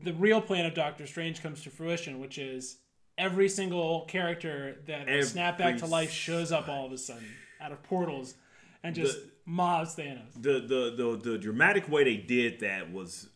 the real plan of Doctor Strange comes to fruition, which is every single character that snapped back to life shows up all of a sudden out of portals and just mobs Thanos. The dramatic way they did that was.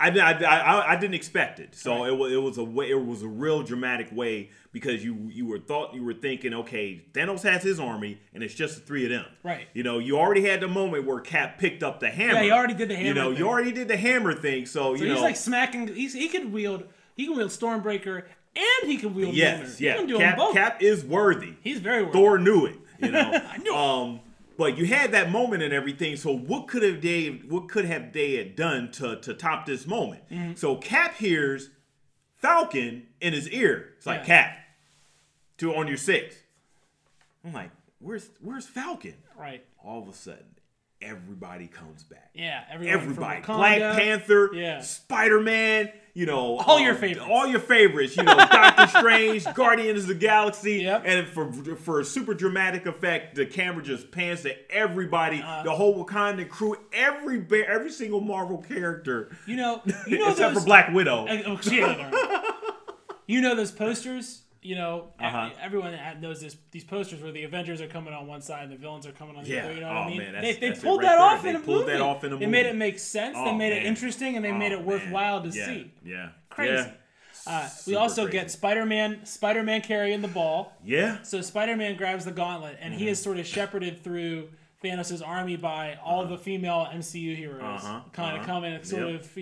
I didn't expect it, so right. it was a real dramatic way because you were thinking, okay, Thanos has his army and it's just the three of them, right? You already had the moment where Cap picked up the hammer. Yeah, he already did the hammer. Thing. You already did the hammer thing, so he's smacking. He can wield Stormbreaker and he can wield hammer. Yes. He can do them both. Cap is worthy. He's very worthy. Thor knew it. I knew. But you had that moment and everything. So what could they have done to top this moment? Mm-hmm. So Cap hears Falcon in his ear. It's like Cap, on your six. I'm like, where's Falcon? Right. All of a sudden, everybody comes back. Yeah, everybody. Black Panther. Yeah. Spider-Man. All your favorites. All your favorites. Doctor Strange, Guardians of the Galaxy. Yep. And for a super dramatic effect, the camera just pans to everybody, the whole Wakanda crew, every single Marvel character. Except for Black Widow. Those posters? Everyone knows these posters where the Avengers are coming on one side and the villains are coming on the other. You know what I mean? Man, they pulled that off in a movie. They made it make sense. They made it interesting, and they made it worthwhile to see. Yeah, crazy. Yeah. We also get Spider-Man. Spider-Man carrying the ball. Yeah. So Spider-Man grabs the gauntlet, and he is sort of shepherded through Thanos' army by all the female MCU heroes, kind of coming and sort of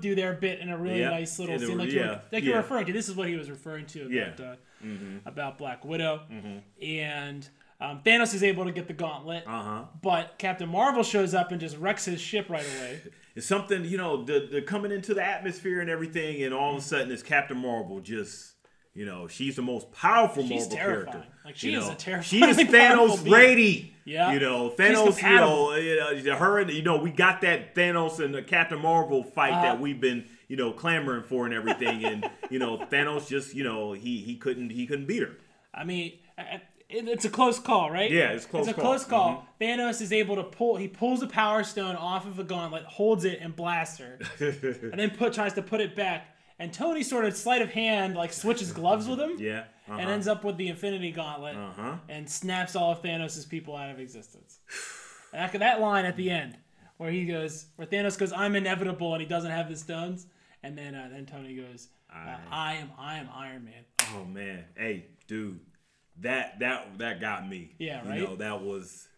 do their bit in a really nice little scene you're referring to. This is what he was referring to about Black Widow. And Thanos is able to get the gauntlet, but Captain Marvel shows up and just wrecks his ship right away. It's something, you know, the coming into the atmosphere and everything, and all of a sudden it's Captain Marvel just... You know, she's the most powerful Marvel character. Like, she is a terrifying. She is Thanos ready. Yeah. You know, Thanos, her and, you know, we got that Thanos and the Captain Marvel fight that we've been, you know, clamoring for and everything. And, you know, Thanos just, you know, he couldn't beat her. I mean, it's a close call, right? Yeah, it's a close call. It's a close call. Mm-hmm. Thanos is able to he pulls the Power Stone off of the gauntlet, holds it, and blasts her. And then tries to put it back. And Tony sort of sleight of hand, like, switches gloves with him, and ends up with the Infinity Gauntlet and snaps all of Thanos' people out of existence. And after that line at the end, where Thanos goes, "I'm inevitable," and he doesn't have the stones, and then Tony goes, "I am Iron Man." Oh man, hey dude, that got me. Yeah, right. You know, that was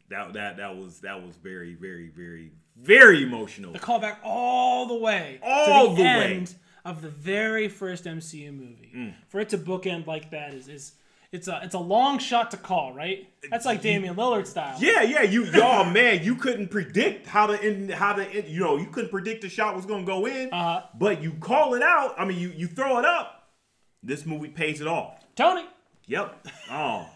very, very, very, very emotional. The callback all the way to the end. Of the very first MCU movie, for it to bookend like that it's a long shot to call, right? That's like Damian Lillard style. Yeah, y'all, man, you couldn't predict how the you know, you couldn't predict the shot was gonna go in, but you call it out. I mean, you throw it up. This movie pays it off. Tony. Yep. Oh,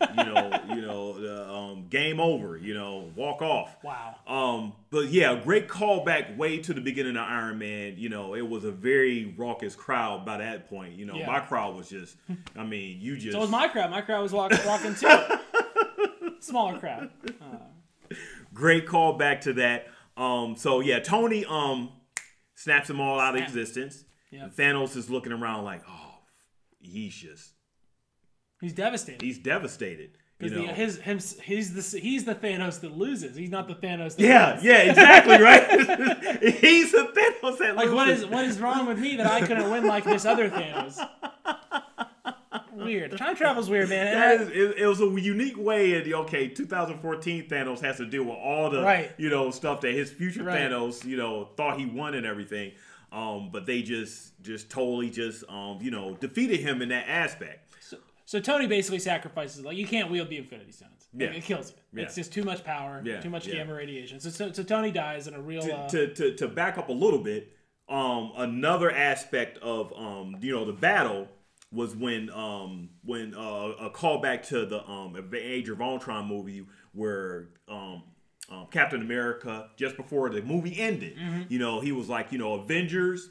game over. You know, walk off. Wow. But yeah, a great callback way to the beginning of Iron Man. You know, it was a very raucous crowd by that point. You know, my crowd was just. I mean, you just. So was my crowd. My crowd was walking too. Smaller crowd. Great callback to that. So yeah, Tony snaps them all out of existence. Yep. Thanos is looking around like, oh, he's just. He's devastated. You know, he's the Thanos that loses. He's not the Thanos that wins. Yeah, exactly, right? He's the Thanos that loses. Like, what is wrong with me that I couldn't win like this other Thanos? Weird. Time travel's weird, man. It was a unique way. 2014 Thanos has to deal with all the, you know, stuff that his future Thanos, you know, thought he won and everything. But they just totally you know, defeated him in that aspect. So Tony basically sacrifices, like, you can't wield the Infinity Stones. Like, it kills you. Yeah. It's just too much power, too much gamma radiation. So Tony dies in a real... To back up a little bit, another aspect of, you know, the battle was when a callback to the Age of Ultron movie where... Captain America, just before the movie ended, you know, he was like, you know, Avengers...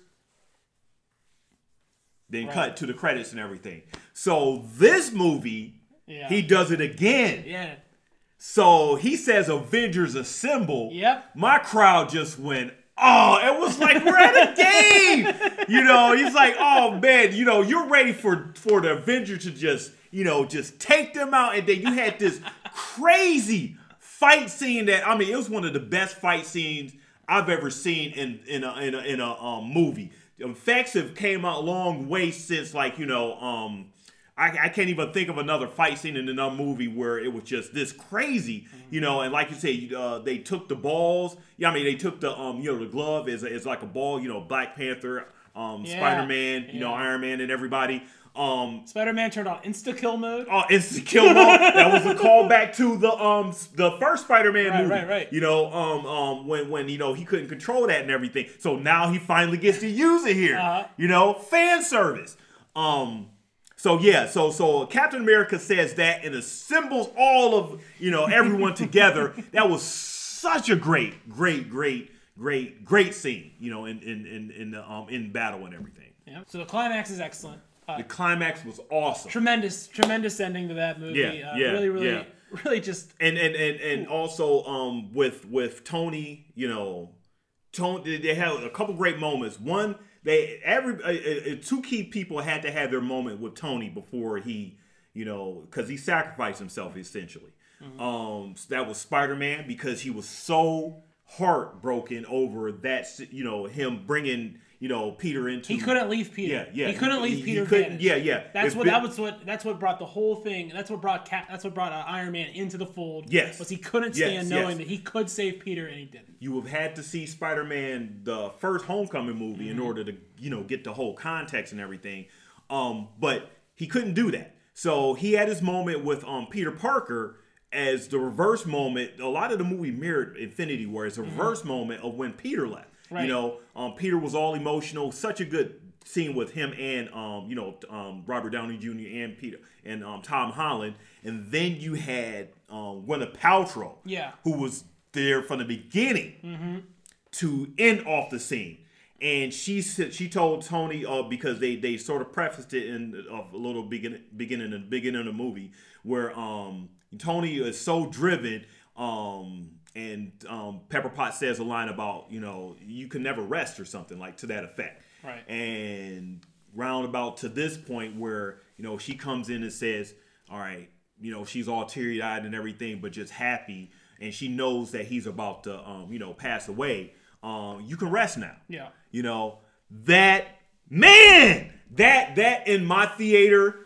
Then cut to the credits and everything. So this movie, he does it again. Yeah. So he says Avengers Assemble. Yep. My crowd just went, oh, it was like, we're at a game. You know, he's like, oh, man, you know, you're ready for the Avengers to just, you know, just take them out. And then you had this crazy fight scene that, I mean, it was one of the best fight scenes I've ever seen in a movie. Effects have came out a long way since, like, you know, I can't even think of another fight scene in another movie where it was just this crazy, you know, and like you say, they took the balls. Yeah, I mean, they took the, you know, the glove is like a ball, you know, Black Panther, Spider-Man, you know, Iron Man and everybody. Spider-Man turned on insta-kill mode. Oh, insta-kill mode. That was a callback to the first Spider-Man movie. Right. You know, when you know, he couldn't control that and everything. So now he finally gets to use it here. You know, fan service. So yeah, so Captain America says that and assembles all of, you know, everyone together. That was such a great scene, you know, in battle and everything. Yeah. So the climax is excellent. The climax was awesome. Tremendous ending to that movie. Really just and also with Tony, you know, Tony, they had a couple great moments. One, two key people had to have their moment with Tony before he, you know, because he sacrificed himself essentially. So that was Spider-Man, because he was so heartbroken over that, you know, him bringing, you know, Peter into... He couldn't leave Peter. He couldn't leave Peter. That's what brought the whole thing. That's what brought Iron Man into the fold. Yes. Was he couldn't stand knowing that he could save Peter and he didn't. You have had to see Spider-Man, the first Homecoming movie, in order to, you know, get the whole context and everything. But he couldn't do that. So he had his moment with Peter Parker as the reverse moment. A lot of the movie mirrored Infinity War as the reverse moment of when Peter left. Right. You know, Peter was all emotional. Such a good scene with him and Robert Downey Jr. and Peter and Tom Holland. And then you had Gwyneth Paltrow, who was there from the beginning to end off the scene. And she said, she told Tony, because they sort of prefaced it in a little beginning of the movie where Tony is so driven, and Pepper Potts says a line about, you know, you can never rest or something like to that effect. Right. And roundabout to this point where, you know, she comes in and says, all right, you know, she's all teary-eyed and everything, but just happy. And she knows that he's about to, you know, pass away. You can rest now. Yeah. You know, that, man, that in my theater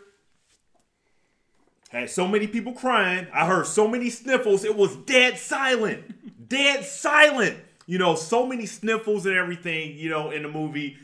had so many people crying. I heard so many sniffles. It was dead silent. Dead silent. You know, so many sniffles and everything, you know, in the movie,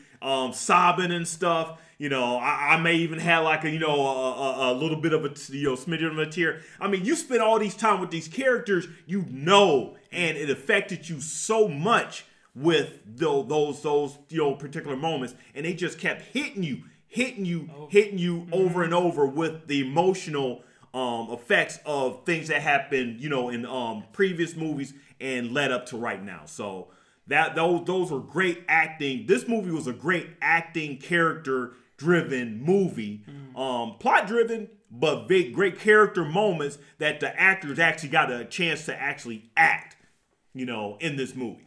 sobbing and stuff. You know, I may even have like a, you know, a little bit of a, you know, smidgen of a tear. I mean, you spend all these time with these characters, you know, and it affected you so much with those you know, particular moments, and they just kept hitting you over and over with the emotional effects of things that happened, you know, in previous movies and led up to right now. So that those were great acting. This movie was a great acting, character-driven movie, plot-driven, but big great character moments that the actors actually got a chance to actually act, you know, in this movie.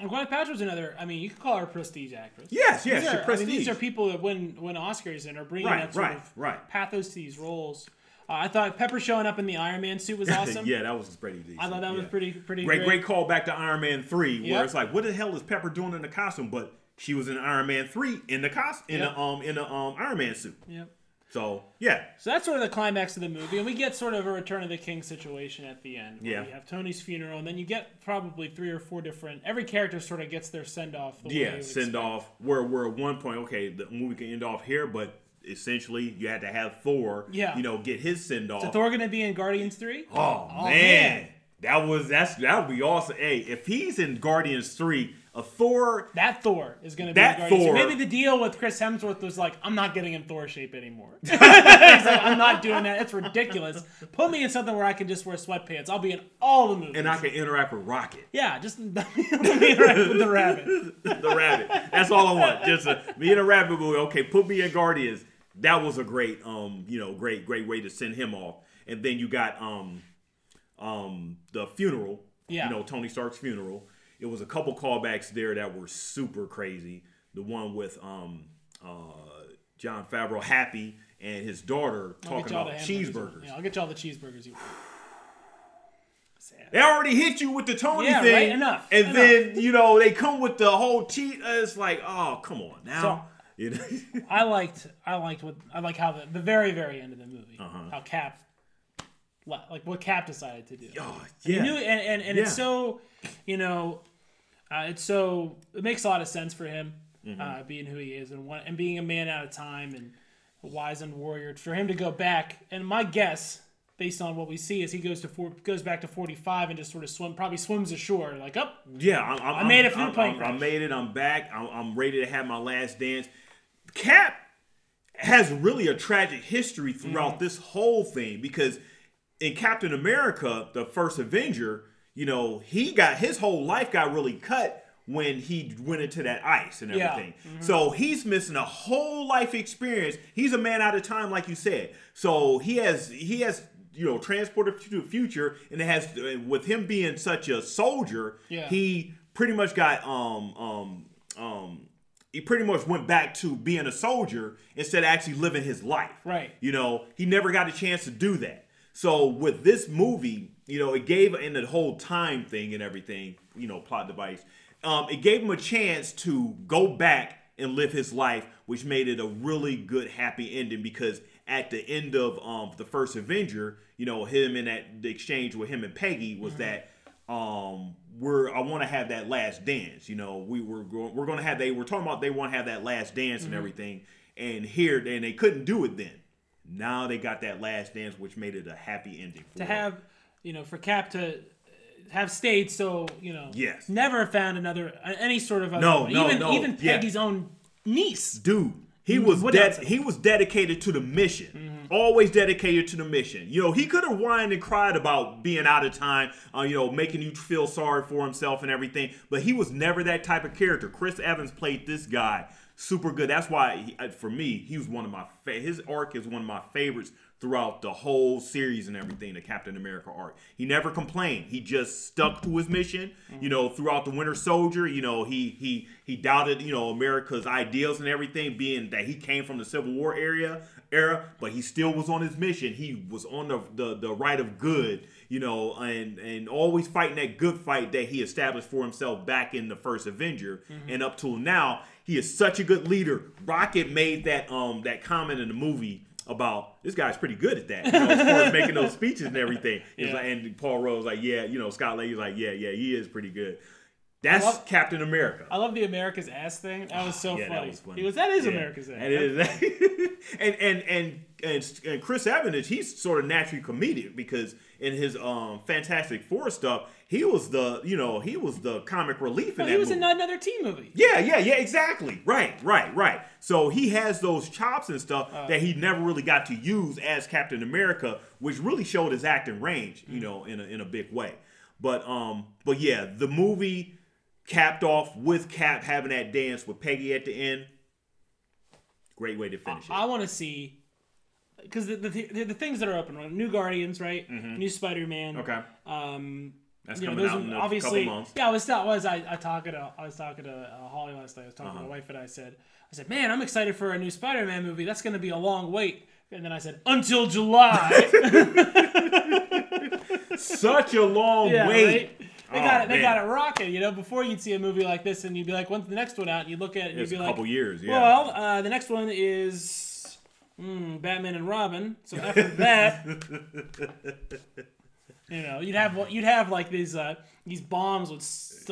And Gwyneth Paltrow's another, I mean, you could call her a prestige actress. Yes, yes, she's prestige. I mean, these are people that win Oscars and are bringing that sort of pathos to these roles. I thought Pepper showing up in the Iron Man suit was awesome. Yeah, that was pretty decent. I thought that was pretty great. Great call back to Iron Man 3, where it's like, what the hell is Pepper doing in the costume? But she was in Iron Man 3 in the Iron Man suit. Yep. So, yeah. So that's sort of the climax of the movie. And we get sort of a Return of the King situation at the end. Where you have Tony's funeral, and then you get probably 3 or 4 different... Every character sort of gets their send-off. Yeah, send-off. Where we're at one point, okay, the movie can end off here, but essentially you had to have Thor, you know, get his send-off. So Thor going to be in Guardians 3? Oh man. That would be awesome. Hey, if he's in Guardians 3... Thor is going to be that Thor. So maybe the deal with Chris Hemsworth was like, I'm not getting in Thor shape anymore. He's like, I'm not doing that. It's ridiculous. Put me in something where I can just wear sweatpants. I'll be in all the movies. And I can interact with Rocket. Yeah, just let me interact with the rabbit. The rabbit. That's all I want. Just me in a rabbit movie. Okay, put me in Guardians. That was a great, you know, great way to send him off. And then you got the funeral. Yeah. You know, Tony Stark's funeral. It was a couple callbacks there that were super crazy. The one with Jon Favreau, Happy, and his daughter talking about cheeseburgers. Yeah, I'll get y'all the cheeseburgers you want. They already hit you with the Tony thing. Right, enough. And then, you know, they come with the whole cheat. It's like, oh, come on now. So, you know? I like how the very, very end of the movie, how Cap... like what Cap decided to do. Oh, yeah. And it's so, you know, it makes a lot of sense for him, being who he is and being a man out of time and a wizened warrior. For him to go back, and my guess, based on what we see, is he goes back to 45 and just sort of swims ashore. Like, oh, yeah, I made it from the plane crash. I made it. I'm back. I'm ready to have my last dance. Cap has really a tragic history throughout this whole thing because... in Captain America, the First Avenger, you know, his whole life got really cut when he went into that ice and everything. Yeah. Mm-hmm. So he's missing a whole life experience. He's a man out of time, like you said. So he has you know, transported to the future, and it has with him being such a soldier, he pretty much got he pretty much went back to being a soldier instead of actually living his life. Right. You know, he never got a chance to do that. So with this movie, you know, it gave, and the whole time thing and everything, you know, plot device, it gave him a chance to go back and live his life, which made it a really good, happy ending because at the end of The First Avenger, you know, him in that exchange with him and Peggy was that, I want to have that last dance. You know, they were talking about they want to have that last dance and everything, and they couldn't do it then. Now they got that last dance, which made it a happy ending. For to have, you know, for Cap to have stayed so, you know, yes, never found another any sort of other even Peggy's own niece, dude. He was dedicated to the mission. Mm-hmm. Always dedicated to the mission. You know, he could have whined and cried about being out of time, you know, making you feel sorry for himself and everything, but he was never that type of character. Chris Evans played this guy super good. That's why, for me, he was one of my his arc is one of my favorites throughout the whole series and everything, the Captain America arc. He never complained. He just stuck to his mission. You know, throughout the Winter Soldier, you know, he doubted, you know, America's ideals and everything, being that he came from the Civil War era, but he still was on his mission. He was on the right of good, you know, and always fighting that good fight that he established for himself back in the First Avenger. And up till now, he is such a good leader. Rocket made that that comment in the movie about this guy's pretty good at that, you know, as far as making those speeches and everything. Yeah. Like, and Paul Rudd's like, yeah, you know, Scott Lang's like, yeah, he is pretty good. That's Captain America. I love the America's ass thing. That was so funny. That was funny. That is America's ass. That is. and Chris Evans, he's sort of naturally comedic because in his Fantastic Four stuff, he was the comic relief in that movie. He was in another team movie. Yeah, exactly. Right. So he has those chops and stuff that he never really got to use as Captain America, which really showed his acting range, you know, in a big way. But yeah, the movie capped off with Cap having that dance with Peggy at the end. Great way to finish it. I want to see, because the things that are open, right? New Guardians, right? Mm-hmm. New Spider-Man. Okay. That's coming out in a couple months. Yeah, I was talking to Holly last night. I was talking to my wife, and I said, man, I'm excited for a new Spider-Man movie. That's going to be a long wait. And then I said, until July. Such a long wait. Right? They got it rocking, you know. Before you'd see a movie like this, and you'd be like, when's the next one out? And you look at it, and you'd be like, a couple years, yeah. Well, the next one is Batman and Robin. So after that, you know, you'd have like these bombs would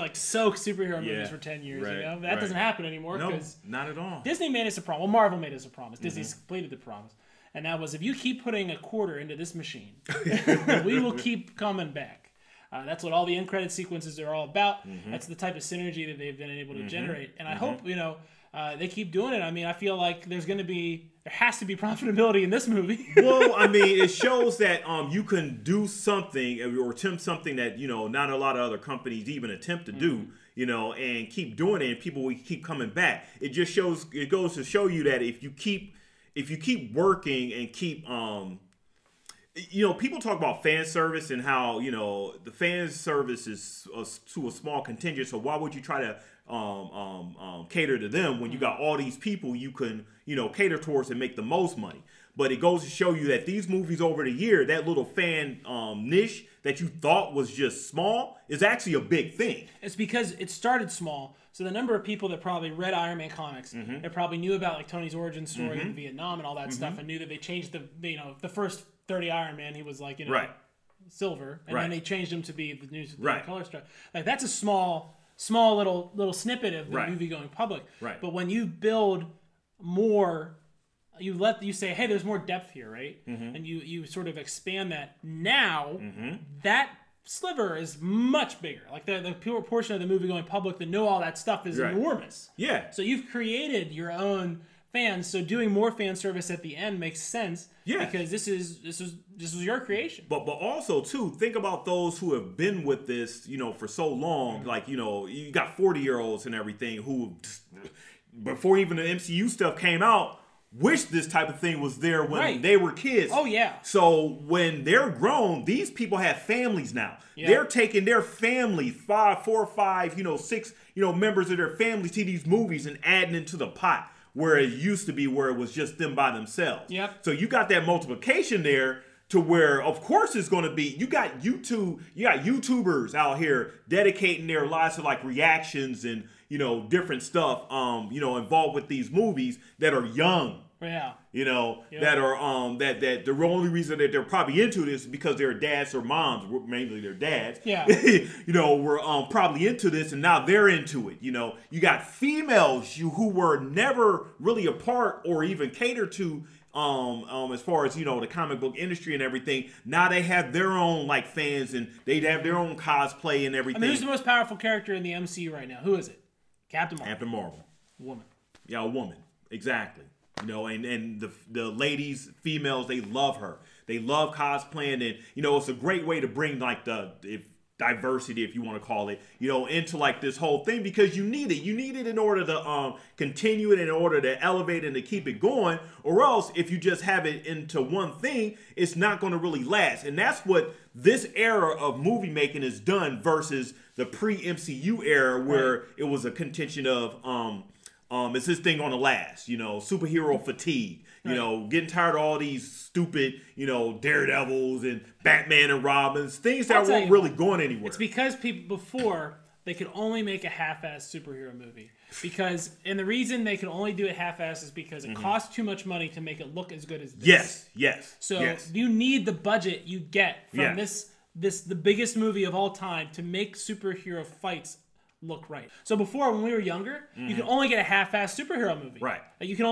like soak superhero movies for 10 years. Right, you know, that doesn't happen anymore. No, not at all. Disney made us a promise. Well, Marvel made us a promise. Disney's completed the promise. And that was, if you keep putting a quarter into this machine, we will keep coming back. That's what all the end credit sequences are all about. That's the type of synergy that they've been able to generate. And I hope, you know, they keep doing it. I mean, I feel like there has to be profitability in this movie. Well, I mean, it shows that you can do something or attempt something that, you know, not a lot of other companies even attempt to do. You know, and keep doing it, and people will keep coming back. It just shows. It goes to show you that if you keep working and keep, you know, people talk about fan service and how, you know, the fan service is to a small contingent. So why would you try to cater to them when you got all these people you can, you know, cater towards and make the most money? But it goes to show you that these movies over the year, that little fan niche that you thought was just small is actually a big thing. It's because it started small. So the number of people that probably read Iron Man comics, that probably knew about like Tony's origin story in Vietnam and all that stuff, and knew that they changed the first 30 Iron Man, he was like, you know, silver, and then they changed him to be the new color stripe. Like, that's a small little snippet of the movie going public. Right. But when you build more, you say, hey, there's more depth here, right? And you sort of expand that. Now that sliver is much bigger. Like the pure portion of the movie going public that know all that stuff is enormous. Yeah. So you've created your own fans. So doing more fan service at the end makes sense. Yeah. Because this was your creation. But also too, think about those who have been with this, you know, for so long. Like, you know, you got 40-year-olds and everything who, before even the MCU stuff came out, wish this type of thing was there when they were kids. Oh, yeah. So when they're grown, these people have families now. Yeah. They're taking their family, 4 or 5, you know, 6, you know, members of their family to these movies and adding into the pot, where it used to be where it was just them by themselves. Yep. So you got that multiplication there to where, of course, it's going to be, you got YouTubers out here dedicating their lives to like reactions and, you know, different stuff, you know, involved with these movies that are young. Yeah. You know, yeah. That are that the only reason that they're probably into this is because their dads or moms, mainly their dads, yeah, you know, were probably into this, and now they're into it. You know, you got females who were never really a part or even catered to as far as, you know, the comic book industry and everything. Now they have their own like fans, and they have their own cosplay and everything. I mean, who's the most powerful character in the MCU right now? Who is it? Captain Marvel. Captain Marvel. Woman. Yeah, a woman. Exactly. You know, and the ladies, females, they love her. They love cosplaying, and, you know, it's a great way to bring like the diversity, if you want to call it, you know, into like this whole thing, because you need it. You need it in order to continue it, in order to elevate and to keep it going, or else if you just have it into one thing, it's not going to really last. And that's what this era of movie making is done versus the pre-MCU era, where right. It was a contention of, is this thing gonna last? You know, superhero fatigue. You right. know, getting tired of all these stupid, you know, Daredevils and Batman and Robins, things that weren't really going anywhere. It's because people before, they could only make a half-assed superhero movie. And the reason they could only do it half-assed is because it mm-hmm. costs too much money to make it look as good as this. Yes, yes. So yes. You need the budget you get from yes. the biggest movie of all time to make superhero fights look right. So before, when we were younger, mm-hmm. you could only get a half-assed superhero movie. Right. They can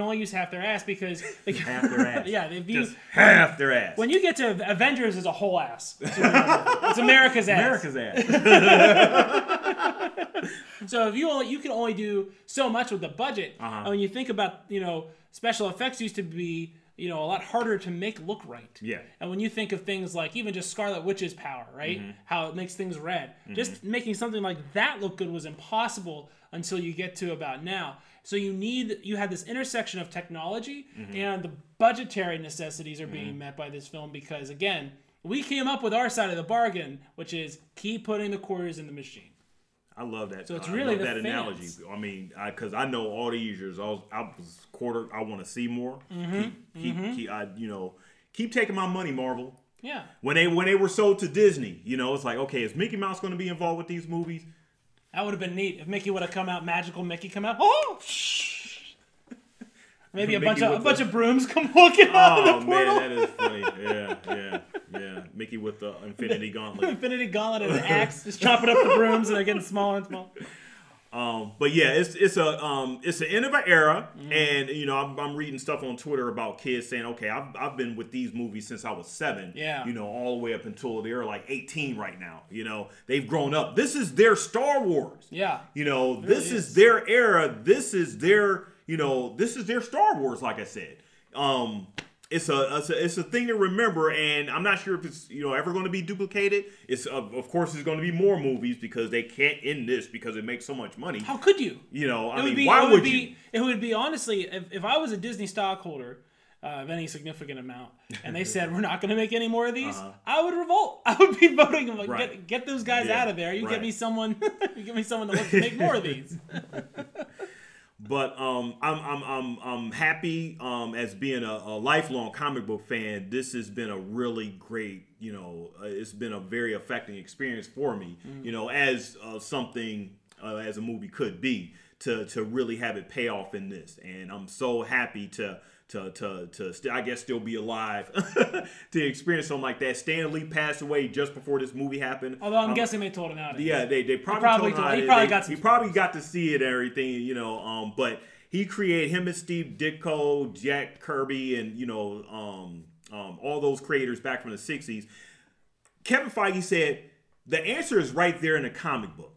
only use half their ass because they can, half their ass. Yeah, they've used half their ass. When you get to Avengers, is a whole ass. It's America's ass. America's ass. So if you can only do so much with the budget. Uh-huh. When you think about, you know, special effects used to be, you know, a lot harder to make look right. Yeah. And when you think of things like even just Scarlet Witch's power, right? Mm-hmm. How it makes things red. Mm-hmm. Just making something like that look good was impossible until you get to about now. So you had this intersection of technology mm-hmm. and the budgetary necessities are mm-hmm. being met by this film, because again, we came up with our side of the bargain, which is keep putting the quarters in the machine. I love that. So it's really I love that analogy. I mean, because I know all these years I was quarter. I want to see more. Mm-hmm. Keep taking my money, Marvel. Yeah. When they were sold to Disney, you know, it's like, okay, is Mickey Mouse going to be involved with these movies? That would have been neat if Mickey would have come out. Magical Mickey come out. Oh. Maybe a bunch of brooms come walking out of the portal. Oh man, that is funny. Yeah, yeah. Yeah, Mickey with the Infinity Gauntlet. Infinity Gauntlet and an axe, just chopping up the brooms, and they're getting smaller and smaller. But yeah, it's the end of an era, mm-hmm. and you know I'm reading stuff on Twitter about kids saying, okay, I've been with these movies since I was 7. Yeah, you know, all the way up until they're like 18 right now. You know, they've grown up. This is their Star Wars. Yeah, you know, this is their era. This is their, you know, this is their Star Wars. Like I said. It's a thing to remember, and I'm not sure if it's, you know, ever going to be duplicated. It's of course there's going to be more movies because they can't end this because it makes so much money. How could you? You know, why would you? It would be, honestly, if I was a Disney stockholder of any significant amount, and they said we're not going to make any more of these, uh-huh. I would revolt. I would be voting like, right. get those guys yeah. out of there. You right. give me someone that wants to make more of these. But I'm happy as being a lifelong comic book fan. This has been a really great, you know, it's been a very affecting experience for me. Mm-hmm. You know, as a movie could be, to really have it pay off in this, and I'm so happy to still be alive to experience something like that. Stan Lee passed away just before this movie happened. Although I'm guessing they told him out. Yeah, they probably told him. He probably got to see it and everything, you know. But he created, him and Steve Ditko, Jack Kirby, and you know, all those creators back from the '60s. Kevin Feige said the answer is right there in the comic book.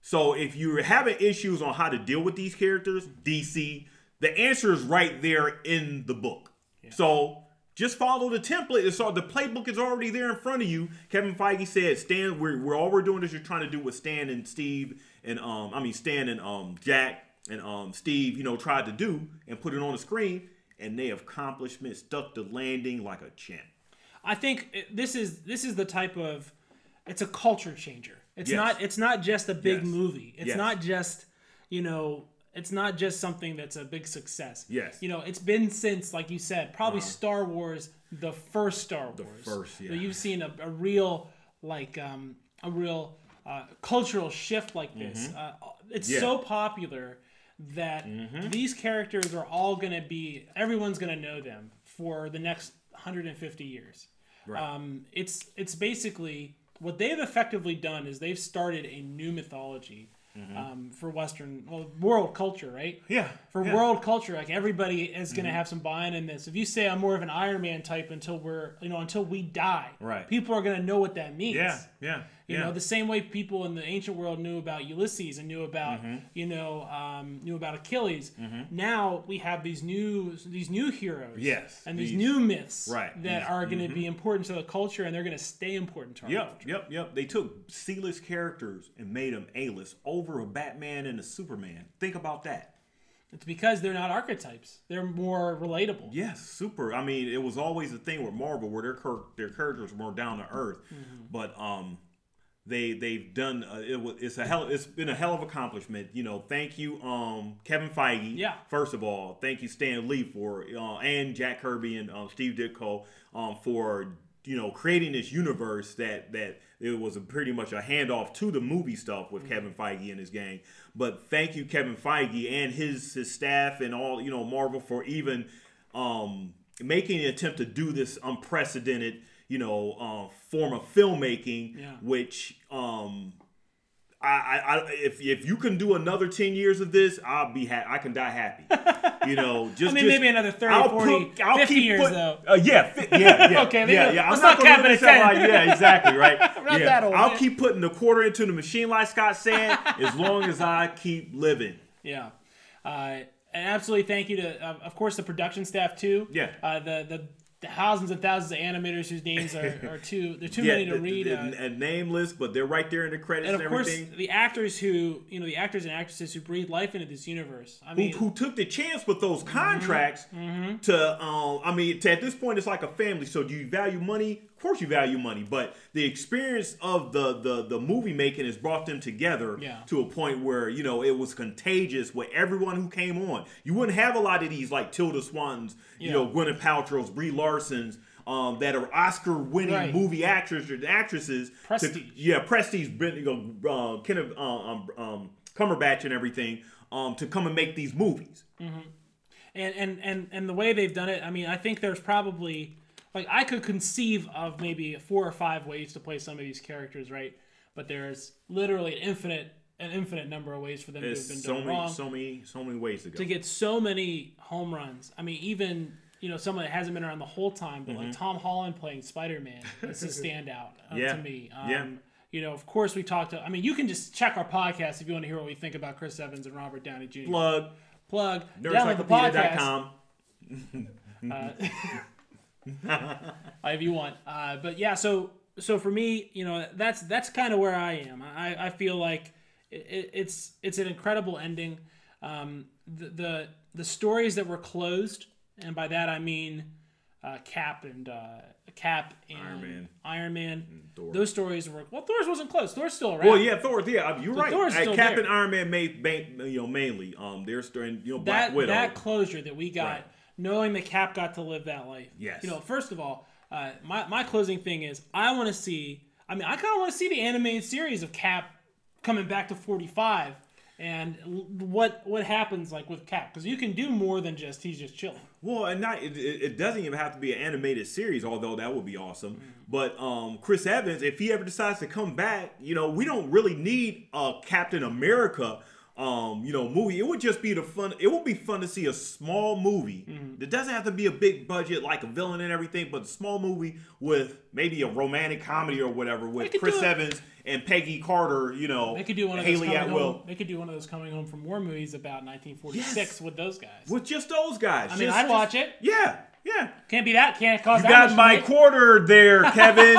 So if you're having issues on how to deal with these characters, DC, the answer is right there in the book. Yeah. So just follow the template. The playbook is already there in front of you. Kevin Feige said, "Stan, we're doing is you're trying to do what Stan and Steve and Stan and Jack and Steve, you know, tried to do and put it on the screen, and they accomplishment stuck the landing like a champ." I think this is the type of, it's a culture changer. It's yes. not just a big yes. movie. It's yes. not just, you know. It's not just something that's a big success. Yes. You know, it's been since, like you said, probably Star Wars, the first Star Wars. The first, yeah. So you've seen a real cultural shift like this. Mm-hmm. It's so popular that these characters are all going to be, everyone's going to know them for the next 150 years. Right. It's basically, what they've effectively done is they've started a new mythology for Western, well, world culture, right? Yeah. For world culture, like everybody is going to have some buy-in in this. If you say I'm more of an Iron Man type until we're, you know, until we die, right? People are going to know what that means. Yeah, yeah. You know, the same way people in the ancient world knew about Ulysses and knew about, you know, knew about Achilles. Now we have these new heroes, and these new myths, that are going to be important to the culture, and they're going to stay important to our culture. Yep. They took C-list characters and made them A-list over a Batman and a Superman. Think about that. It's because they're not archetypes; they're more relatable. Yes, super. I mean, it was always the thing with Marvel where their characters were more down to earth, but They've done it's been a hell of accomplishment, you know. Thank you, Kevin Feige. Yeah. First of all, thank you Stan Lee for and Jack Kirby and Steve Ditko for, you know, creating this universe that it was pretty much a handoff to the movie stuff with Kevin Feige and his gang. But thank you Kevin Feige and his staff and all, you know, Marvel for even making an attempt to do this unprecedented, you know, form of filmmaking, which if you can do another 10 years of this, I'll be happy. I can die happy. You know, just maybe another 30, 40, 50 years though. Yeah. Okay, I'm not capping at 10. Yeah, exactly, right? Not that old, I'll keep putting the quarter into the machine, like Scott said, as long as I keep living. Yeah. And absolutely thank you to, of course, the production staff too. Yeah. The thousands and thousands of animators whose names are too many to read. A name list, but they're right there in the credits and everything. And of course, the actors and actresses who breathe life into this universe. I mean, who took the chance with those contracts to, at this point, it's like a family. So do you value money? Of course you value money, but the experience of the movie making has brought them together to a point where, you know, it was contagious with everyone who came on. You wouldn't have a lot of these like Tilda Swantons, you know, Gwyneth Paltrow's, Brie Larson's, that are Oscar-winning movie actors and actresses. Prestige. Prestige, Kenneth Cumberbatch and everything, to come and make these movies. And the way they've done it, I mean, I think there's probably, like, I could conceive of maybe 4 or 5 ways to play some of these characters, right? But there's literally an infinite number of ways for them to have been done wrong. So many ways to go. To get so many home runs. I mean, even, you know, someone that hasn't been around the whole time, but like Tom Holland playing Spider-Man, that's a standout to me. You know, of course we talked to, I mean, you can just check our podcast if you want to hear what we think about Chris Evans and Robert Downey Jr. Plug. Download the podcast. If you want, but yeah, so for me, you know, that's kind of where I am. I feel like it's an incredible ending. The stories that were closed, and by that I mean Cap and Iron Man. And Thor. Those stories were, well, Thor's wasn't closed. Thor's still around. Well, yeah, Thor. Yeah, you're right. Thor's still Cap there. And Iron Man mainly. Their story, you know, Black Widow. That closure that we got. Right. Knowing that Cap got to live that life. Yes. You know, first of all, my closing thing is I want to see, I kind of want to see the animated series of Cap coming back to 45 and what happens like with Cap. Because you can do more than just, he's just chilling. Well, and it doesn't even have to be an animated series, although that would be awesome. But Chris Evans, if he ever decides to come back, you know, we don't really need a Captain America movie. It would just be it would be fun to see a small movie that doesn't have to be a big budget, like a villain and everything, but a small movie with maybe a romantic comedy or whatever with Chris Evans and Peggy Carter. You know, they could do one of those coming home from war movies about 1946 with those guys. With just those guys. I'd watch it. Yeah. Can't be that. Can't cause that. You got my quarter there, Kevin.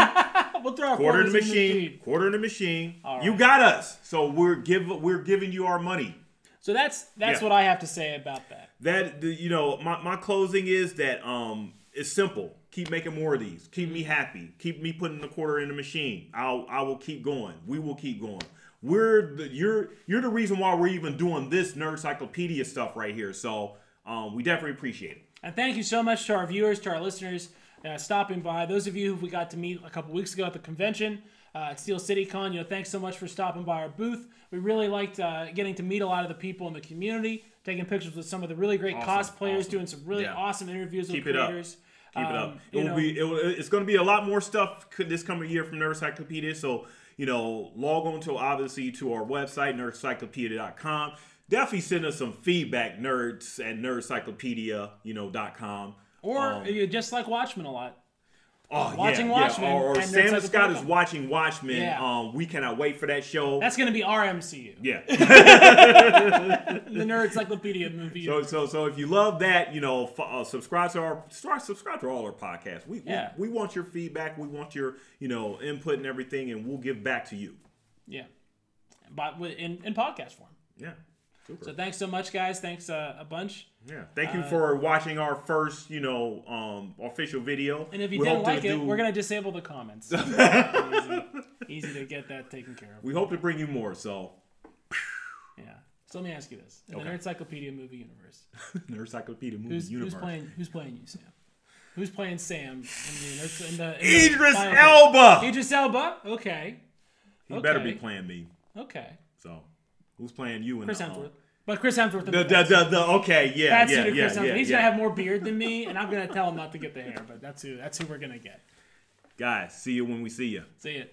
We'll throw our quarter in the machine. Quarter in the machine. Right. You got us. So we're giving you our money. So that's what I have to say about that. That, you know, my closing is that it's simple. Keep making more of these. Keep me happy. Keep me putting the quarter in the machine. I will keep going. We will keep going. You're the reason why we're even doing this Nerdcyclopedia stuff right here. So we definitely appreciate it. And thank you so much to our viewers, to our listeners, stopping by. Those of you who we got to meet a couple weeks ago at the convention at Steel City Con, you know, thanks so much for stopping by our booth. We really liked getting to meet a lot of the people in the community. taking pictures with some of the really great cosplayers, doing some really awesome interviews with creators. Keep it up. It's going to be a lot more stuff this coming year from Nerdcyclopedia. So, you know, log on to, obviously, to our website, nerdcyclopedia.com. Definitely send us some feedback, nerds@nerdcyclopedia.com. Or just like Watchmen a lot. Watching Watchmen. Or Sam Scott is watching Watchmen. Yeah. We cannot wait for that show. That's going to be our MCU. Yeah. The Nerdcyclopedia movie. So if you love that, you know, subscribe to all our podcasts. We want your feedback. We want your, you know, input and everything, and we'll give back to you. Yeah. But in podcast form. Yeah. Super. So thanks so much, guys. Thanks a bunch. Yeah. Thank you for watching our first, you know, official video. And if you didn't like it, we're going to disable the comments. Easy to get that taken care of. We hope to bring you more, so. Yeah. So let me ask you this. In the Nerdcyclopedia movie universe. Nerdcyclopedia movie universe. Who's playing you, Sam? Who's playing Sam in the Idris Elba! Idris Elba? Okay. He better be playing me. Okay. So. Who's playing you? Chris Hemsworth. But Chris Hemsworth. That's who Chris Hemsworth. He's going to have more beard than me, and I'm going to tell him not to get the hair. But that's who we're going to get. Guys, see you when we see you. See you.